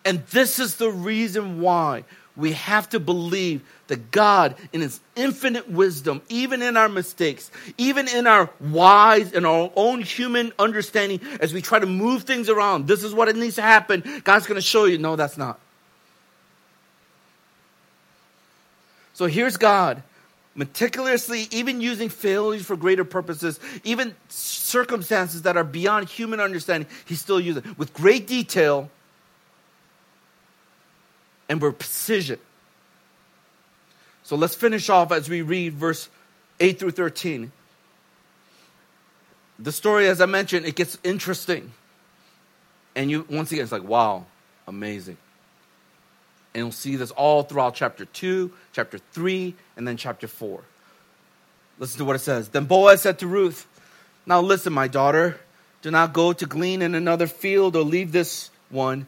And this is the reason why we have to believe that God, in his infinite wisdom, even in our mistakes, even in our wise and our own human understanding, as we try to move things around, this is what it needs to happen. God's going to show you, no, that's not. So here's God, meticulously, even using failures for greater purposes, even circumstances that are beyond human understanding, he's still using it with great detail and with precision. So let's finish off as we read verse eight through thirteen. The story, as I mentioned, it gets interesting. And you, once again, it's like, wow, amazing. And you'll see this all throughout chapter two, chapter three, and then chapter four. Listen to what it says. Then Boaz said to Ruth, "Now listen, my daughter, do not go to glean in another field or leave this one,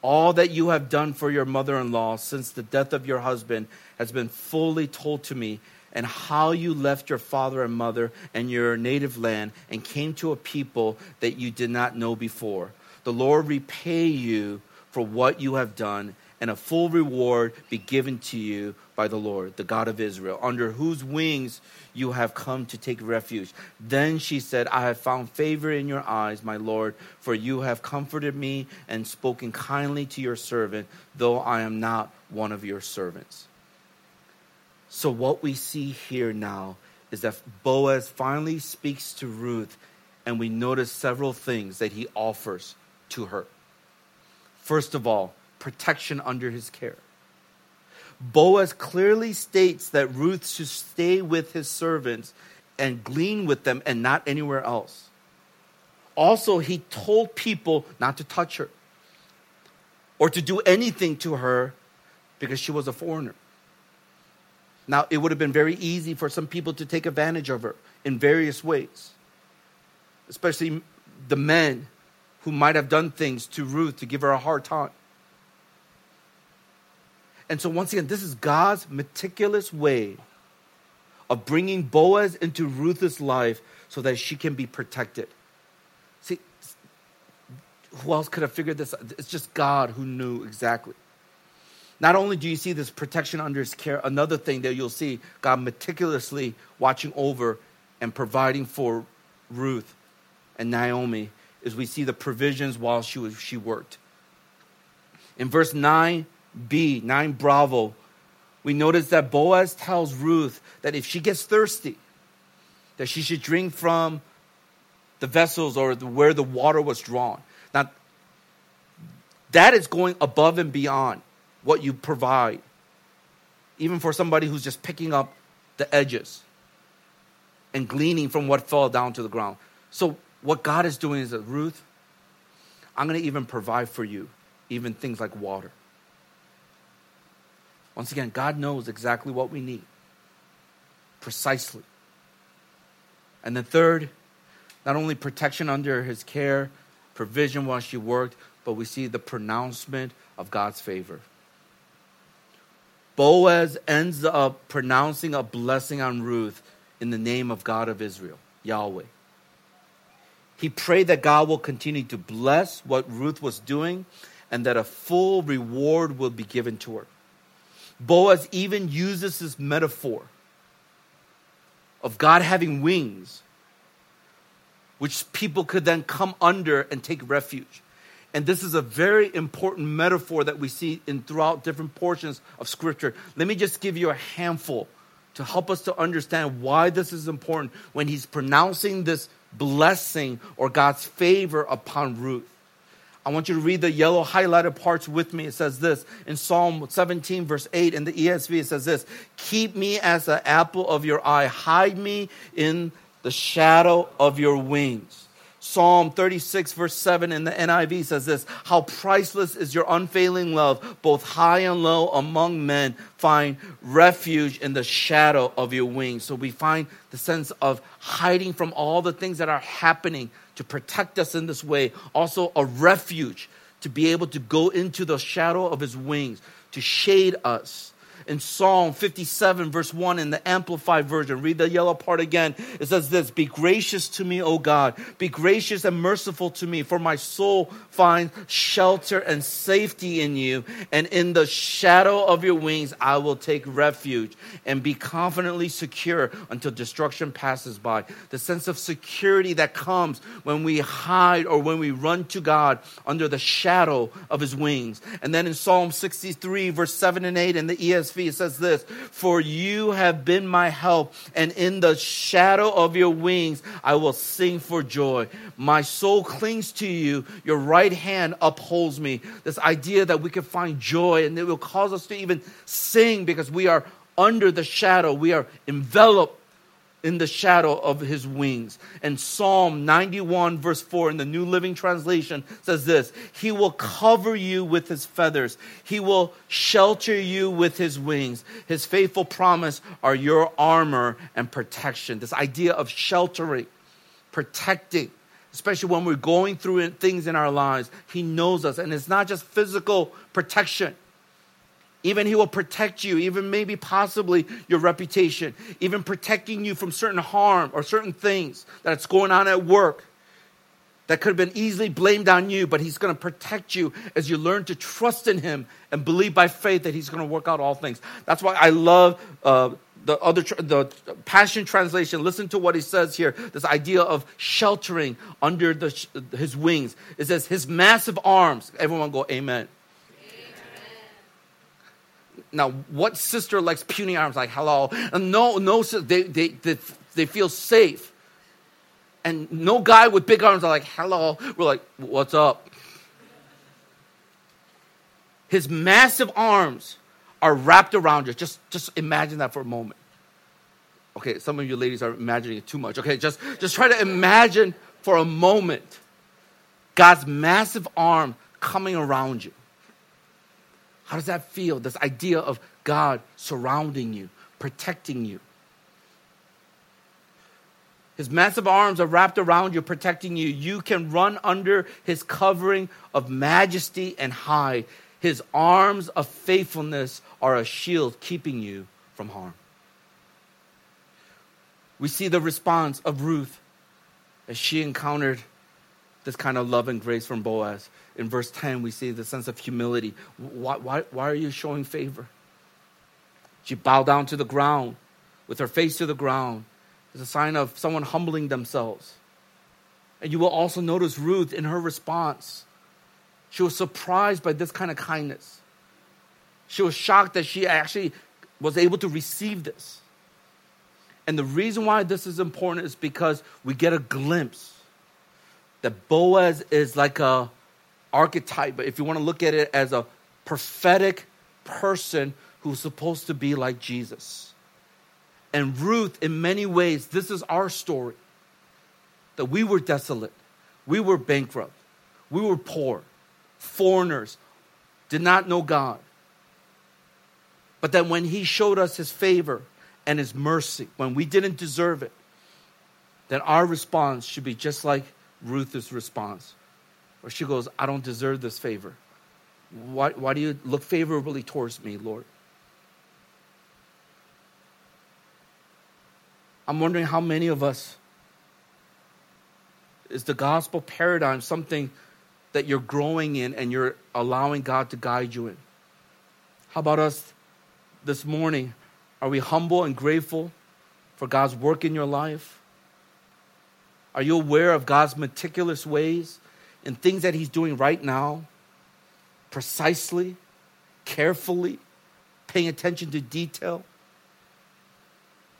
all that you have done for your mother-in-law since the death of your husband has been fully told to me, and how you left your father and mother and your native land and came to a people that you did not know before. The Lord repay you for what you have done, and a full reward be given to you by the Lord, the God of Israel, under whose wings you have come to take refuge. Then she said, I have found favor in your eyes, my Lord, for you have comforted me and spoken kindly to your servant, though I am not one of your servants. So what we see here now is that Boaz finally speaks to Ruth, and we notice several things that he offers to her. First of all, protection under his care. Boaz clearly states that Ruth should stay with his servants and glean with them and not anywhere else. Also, he told people not to touch her or to do anything to her because she was a foreigner. Now, it would have been very easy for some people to take advantage of her in various ways, especially the men who might have done things to Ruth to give her a hard time. And so once again, this is God's meticulous way of bringing Boaz into Ruth's life so that she can be protected. See, who else could have figured this out? It's just God who knew exactly. Not only do you see this protection under his care, another thing that you'll see God meticulously watching over and providing for Ruth and Naomi is we see the provisions while she was, she worked. In verse nine, B, nine bravo, we notice that Boaz tells Ruth that if she gets thirsty, that she should drink from the vessels or the, where the water was drawn. Now, that is going above and beyond what you provide, even for somebody who's just picking up the edges and gleaning from what fell down to the ground. So what God is doing is that, Ruth, I'm going to even provide for you, even things like water. Once again, God knows exactly what we need, precisely. And then third, not only protection under his care, provision while she worked, but we see the pronouncement of God's favor. Boaz ends up pronouncing a blessing on Ruth in the name of God of Israel, Yahweh. He prayed that God will continue to bless what Ruth was doing and that a full reward will be given to her. Boaz even uses this metaphor of God having wings, which people could then come under and take refuge. And this is a very important metaphor that we see in throughout different portions of Scripture. Let me just give you a handful to help us to understand why this is important when he's pronouncing this blessing or God's favor upon Ruth. I want you to read the yellow highlighted parts with me. It says this in Psalm seventeen, verse eight, in the E S V, it says this: keep me as the apple of your eye, hide me in the shadow of your wings. Psalm thirty-six, verse seven, in the N I V, says this: how priceless is your unfailing love, both high and low among men, find refuge in the shadow of your wings. So we find the sense of hiding from all the things that are happening to protect us in this way. Also a refuge to be able to go into the shadow of his wings, to shade us. In Psalm fifty-seven, verse one, in the Amplified Version, read the yellow part again. It says this: be gracious to me, O God. Be gracious and merciful to me, for my soul finds shelter and safety in you. And in the shadow of your wings, I will take refuge and be confidently secure until destruction passes by. The sense of security that comes when we hide or when we run to God under the shadow of his wings. And then in Psalm sixty-three, verse seven and eight, in the E S V, it says this: for you have been my help, and in the shadow of your wings I will sing for joy. My soul clings to you, your right hand upholds me. This idea that we can find joy, and it will cause us to even sing because we are under the shadow, we are enveloped in the shadow of his wings. And Psalm ninety-one verse four in the New Living Translation says this: He will cover you with his feathers. He will shelter you with his wings. His faithful promise are your armor and protection. This idea of sheltering, protecting, especially when we're going through things in our lives. He knows us. And it's not just physical protection. Even he will protect you, even maybe possibly your reputation, even protecting you from certain harm or certain things that's going on at work that could have been easily blamed on you, but he's going to protect you as you learn to trust in him and believe by faith that he's going to work out all things. That's why I love uh, the other tra- the Passion Translation. Listen to what he says here, this idea of sheltering under the sh- his wings. It says, his massive arms. Everyone go, amen. Now, what sister likes puny arms? Like, hello. And no, no, they, they, they, they feel safe. And no guy with big arms are like, hello. We're like, what's up? His massive arms are wrapped around you. Just, just imagine that for a moment. Okay, some of you ladies are imagining it too much. Okay, just, just try to imagine for a moment God's massive arm coming around you. How does that feel? This idea of God surrounding you, protecting you. His massive arms are wrapped around you, protecting you. You can run under his covering of majesty and hide. His arms of faithfulness are a shield keeping you from harm. We see the response of Ruth as she encountered this kind of love and grace from Boaz. In verse ten, we see the sense of humility. Why, why, why are you showing favor? She bowed down to the ground with her face to the ground. It's a sign of someone humbling themselves. And you will also notice Ruth in her response. She was surprised by this kind of kindness. She was shocked that she actually was able to receive this. And the reason why this is important is because we get a glimpse that Boaz is like a archetype, but if you want to look at it as a prophetic person who's supposed to be like Jesus. And Ruth, in many ways, this is our story. That we were desolate. We were bankrupt. We were poor. Foreigners. Did not know God. But then when he showed us his favor and his mercy, when we didn't deserve it, then our response should be just like Ruth's response. Or she goes, I don't deserve this favor. Why, why do you look favorably towards me, Lord? I'm wondering how many of us is the gospel paradigm something that you're growing in and you're allowing God to guide you in? How about us this morning? Are we humble and grateful for God's work in your life? Are you aware of God's meticulous ways and things that he's doing right now, precisely, carefully, paying attention to detail?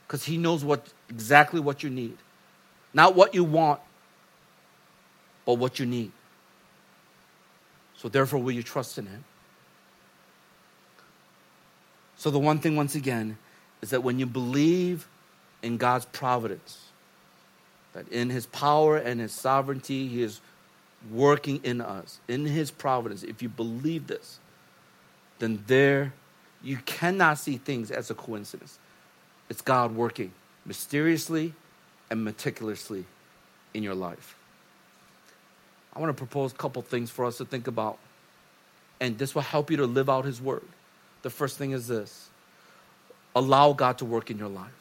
Because he knows what exactly what you need. Not what you want, but what you need. So therefore, will you trust in him? So the one thing, once again, is that when you believe in God's providence, that in his power and his sovereignty, he is working in us, in his providence. If you believe this, then there you cannot see things as a coincidence. It's God working mysteriously and meticulously in your life. I want to propose a couple things for us to think about, and this will help you to live out his word. The first thing is this: allow God to work in your life.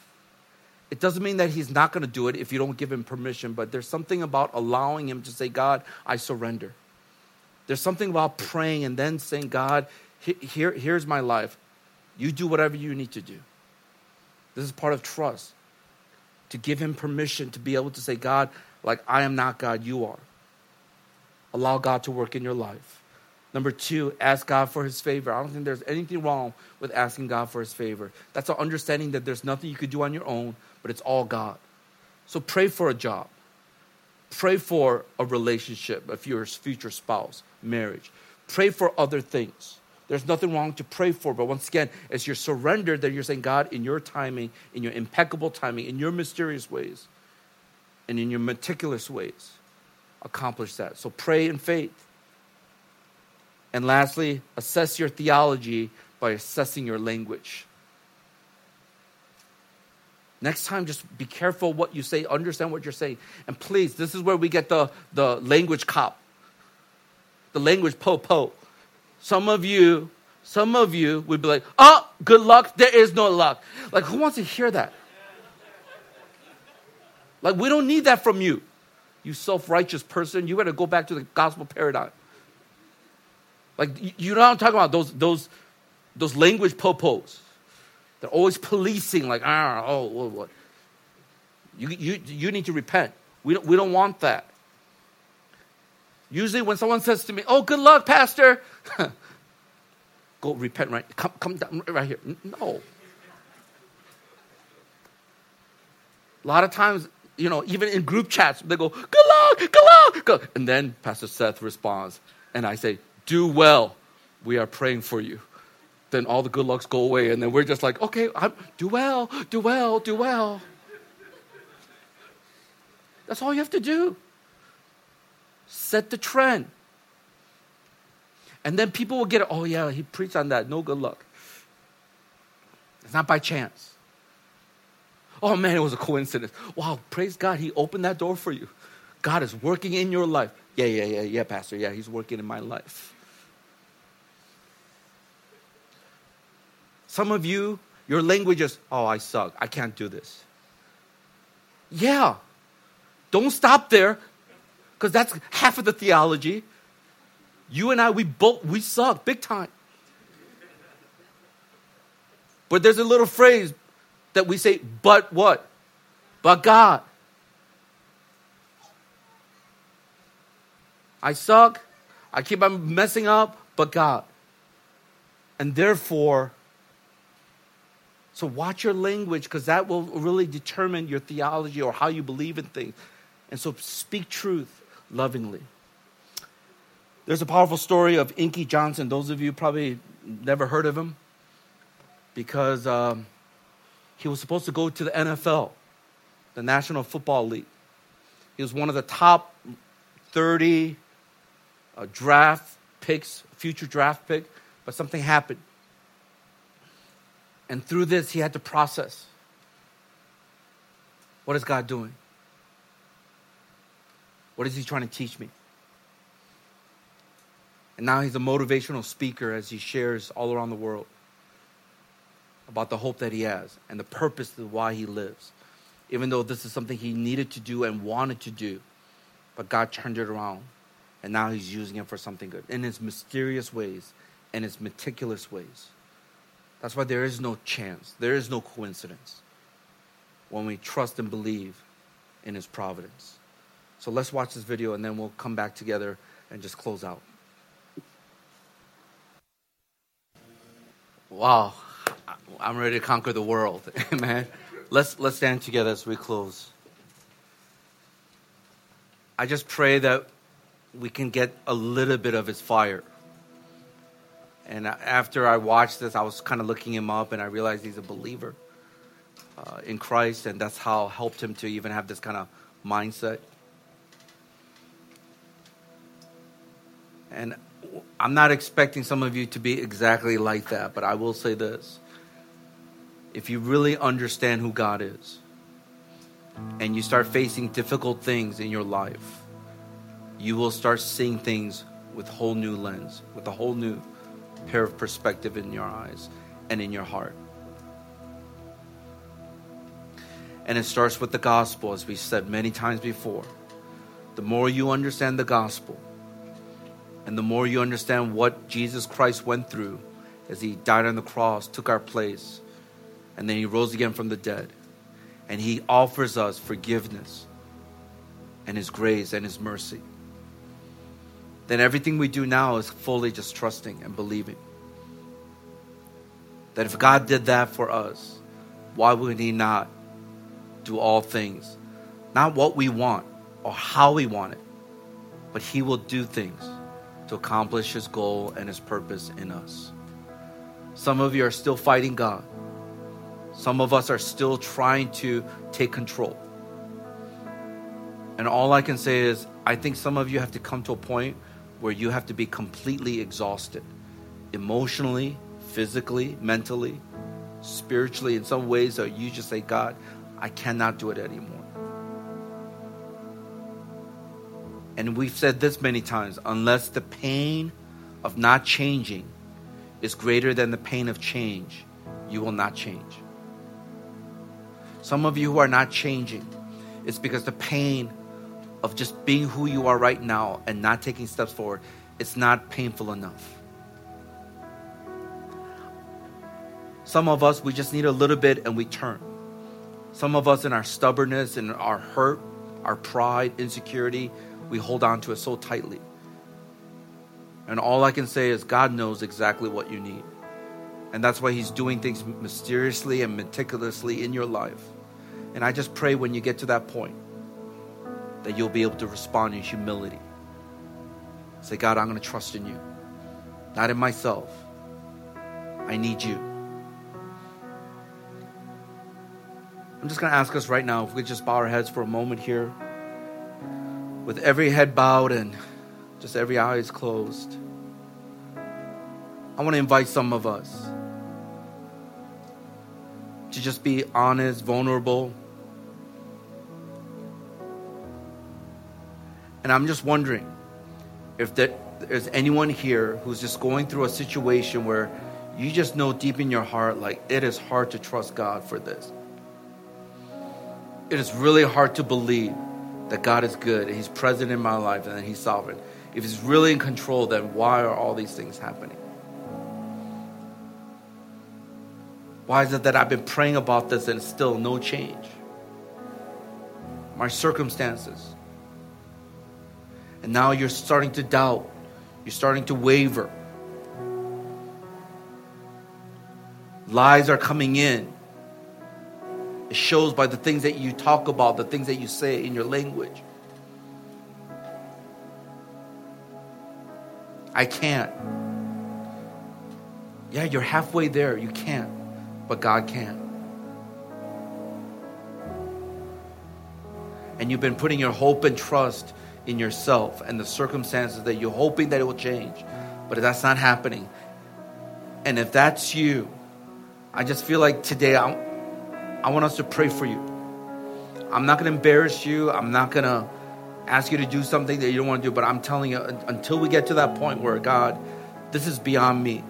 It doesn't mean that he's not going to do it if you don't give him permission, but there's something about allowing him to say, God, I surrender. There's something about praying and then saying, God, here, here's my life. You do whatever you need to do. This is part of trust, to give him permission to be able to say, God, like I am not God, you are. Allow God to work in your life. Number two, ask God for his favor. I don't think there's anything wrong with asking God for his favor. That's an understanding that there's nothing you could do on your own, but it's all God. So pray for a job. Pray for a relationship, if you're a future spouse, marriage. Pray for other things. There's nothing wrong to pray for. But once again, as you're surrendered, then you're saying, God, in your timing, in your impeccable timing, in your mysterious ways, and in your meticulous ways, accomplish that. So pray in faith. And lastly, assess your theology by assessing your language. Next time, just be careful what you say. Understand what you're saying. And please, this is where we get the, the language cop. The language po-po. Some of you, some of you would be like, oh, good luck. There is no luck. Like, who wants to hear that? Like, we don't need that from you. You self-righteous person. You got to go back to the gospel paradigm. Like, you know what I'm talking about? Those, those, those language po-pos. They're always policing, like, ah, oh, what, what? You, you, you need to repent. We don't, we don't want that. Usually when someone says to me, oh, good luck, pastor. Go repent right, come, come down right here. No. A lot of times, you know, even in group chats, they go, good luck, good luck. Go. And then Pastor Seth responds, and I say, do well. We are praying for you. Then all the good lucks go away, and then we're just like, okay, I'm, do well, do well, do well. That's all you have to do. Set the trend. And then people will get it, oh yeah, he preached on that, no good luck. It's not by chance. Oh man, it was a coincidence. Wow, praise God, he opened that door for you. God is working in your life. Yeah, yeah, yeah, yeah, pastor, yeah, he's working in my life. Some of you, your language is, oh, I suck. I can't do this. Yeah. Don't stop there, because that's half of the theology. You and I, we both, we suck big time. But there's a little phrase that we say, but what? But God. I suck. I keep on messing up, but God. And therefore... So watch your language, because that will really determine your theology or how you believe in things. And so speak truth lovingly. There's a powerful story of Inky Johnson. Those of you probably never heard of him, because um, he was supposed to go to the N F L, the National Football League. He was one of the top thirty uh, draft picks, future draft pick, but something happened. And through this, he had to process. What is God doing? What is he trying to teach me? And now he's a motivational speaker as he shares all around the world about the hope that he has and the purpose of why he lives. Even though this is something he needed to do and wanted to do, but God turned it around, and now he's using it for something good in his mysterious ways and his meticulous ways. That's why there is no chance. There is no coincidence when we trust and believe in his providence. So let's watch this video, and then we'll come back together and just close out. Wow. I'm ready to conquer the world. Amen. Let's, let's stand together as we close. I just pray that we can get a little bit of his fire. And after I watched this, I was kind of looking him up, and I realized he's a believer uh, in Christ, and that's how helped him to even have this kind of mindset. And I'm not expecting some of you to be exactly like that, but I will say this. If you really understand who God is, and you start facing difficult things in your life, you will start seeing things with a whole new lens, with a whole new pair of perspective in your eyes and in your heart. And it starts with the gospel, as we said many times before. The more you understand the gospel, and the more you understand what Jesus Christ went through as he died on the cross, took our place, and then he rose again from the dead, and he offers us forgiveness and his grace and his mercy, then everything we do now is fully just trusting and believing. That if God did that for us, why would he not do all things? Not what we want or how we want it, but he will do things to accomplish his goal and his purpose in us. Some of you are still fighting God. Some of us are still trying to take control. And all I can say is, I think some of you have to come to a point where you have to be completely exhausted, emotionally, physically, mentally, spiritually, in some ways that you just say, God, I cannot do it anymore. And we've said this many times, unless the pain of not changing is greater than the pain of change, you will not change. Some of you who are not changing, it's because the pain of just being who you are right now and not taking steps forward, it's not painful enough. Some of us, we just need a little bit and we turn. Some of us in our stubbornness and our hurt, our pride, insecurity, we hold on to it so tightly. And all I can say is God knows exactly what you need. And that's why he's doing things mysteriously and meticulously in your life. And I just pray when you get to that point that you'll be able to respond in humility. Say, God, I'm going to trust in you. Not in myself. I need you. I'm just going to ask us right now if we could just bow our heads for a moment here. With every head bowed and just every eye is closed. I want to invite some of us to just be honest, vulnerable. And I'm just wondering if there, there's anyone here who's just going through a situation where you just know deep in your heart, like, it is hard to trust God for this. It is really hard to believe that God is good and he's present in my life and that he's sovereign. If he's really in control, then why are all these things happening? Why is it that I've been praying about this and still no change? My circumstances. And now you're starting to doubt. You're starting to waver. Lies are coming in. It shows by the things that you talk about, the things that you say in your language. I can't. Yeah, you're halfway there. You can't. But God can. And you've been putting your hope and trust in yourself and the circumstances that you're hoping that it will change. But if that's not happening, and if that's you, I just feel like today I, I want us to pray for you. I'm not going to embarrass you. I'm not going to ask you to do something that you don't want to do. But I'm telling you, until we get to that point where, God, this is beyond me.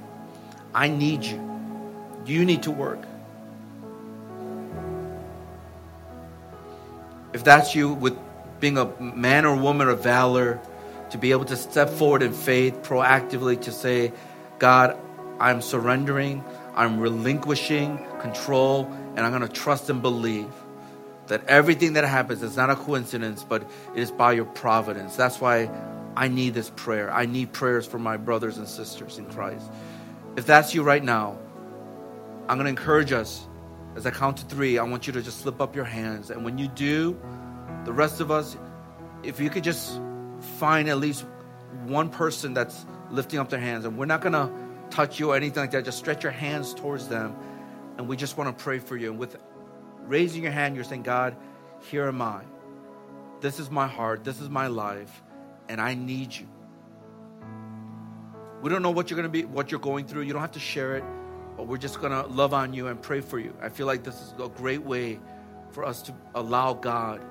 I need you. You need to work. If that's you, with being a man or woman of valor, to be able to step forward in faith, proactively to say, God, I'm surrendering, I'm relinquishing control, and I'm going to trust and believe that everything that happens is not a coincidence, but it is by your providence. That's why I need this prayer. I need prayers for my brothers and sisters in Christ. If that's you right now, I'm going to encourage us, as I count to three, I want you to just slip up your hands. And when you do, the rest of us, if you could just find at least one person that's lifting up their hands. And we're not going to touch you or anything like that. Just stretch your hands towards them. And we just want to pray for you. And with raising your hand, you're saying, God, here am I. This is my heart. This is my life. And I need you. We don't know what you're going to be, what you're going through. You don't have to share it. But we're just going to love on you and pray for you. I feel like this is a great way for us to allow God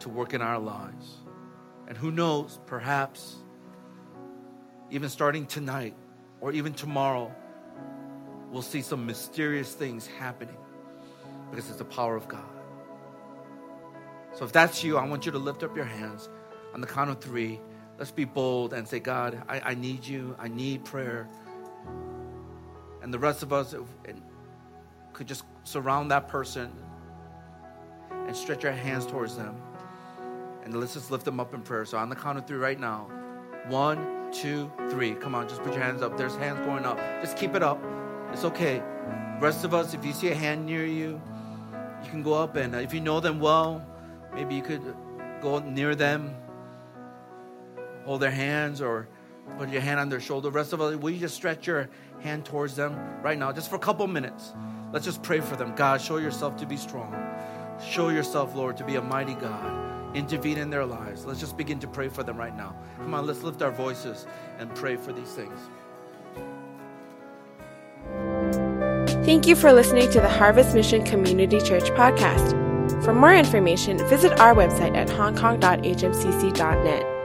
to work in our lives. And who knows, perhaps, even starting tonight or even tomorrow, we'll see some mysterious things happening because it's the power of God. So if that's you, I want you to lift up your hands on the count of three. Let's be bold and say, God, I, I need you. I need prayer. And the rest of us could just surround that person and stretch our hands towards them. And let's just lift them up in prayer. So on the count of three right now. One, two, three. Come on, just put your hands up. There's hands going up. Just keep it up. It's okay. The rest of us, if you see a hand near you, you can go up. And if you know them well, maybe you could go near them, hold their hands, or Put your hand on their shoulder. Rest of us, will you just stretch your hand towards them right now, just for a couple minutes? Let's just pray for them. God, show yourself to be strong. Show yourself, Lord, to be a mighty God. Intervene in their lives. Let's just begin to pray for them right now. Come on, let's lift our voices and pray for these things. Thank you for listening to the Harvest Mission Community Church podcast. For more information, visit our website at hong kong dot h m c c dot net.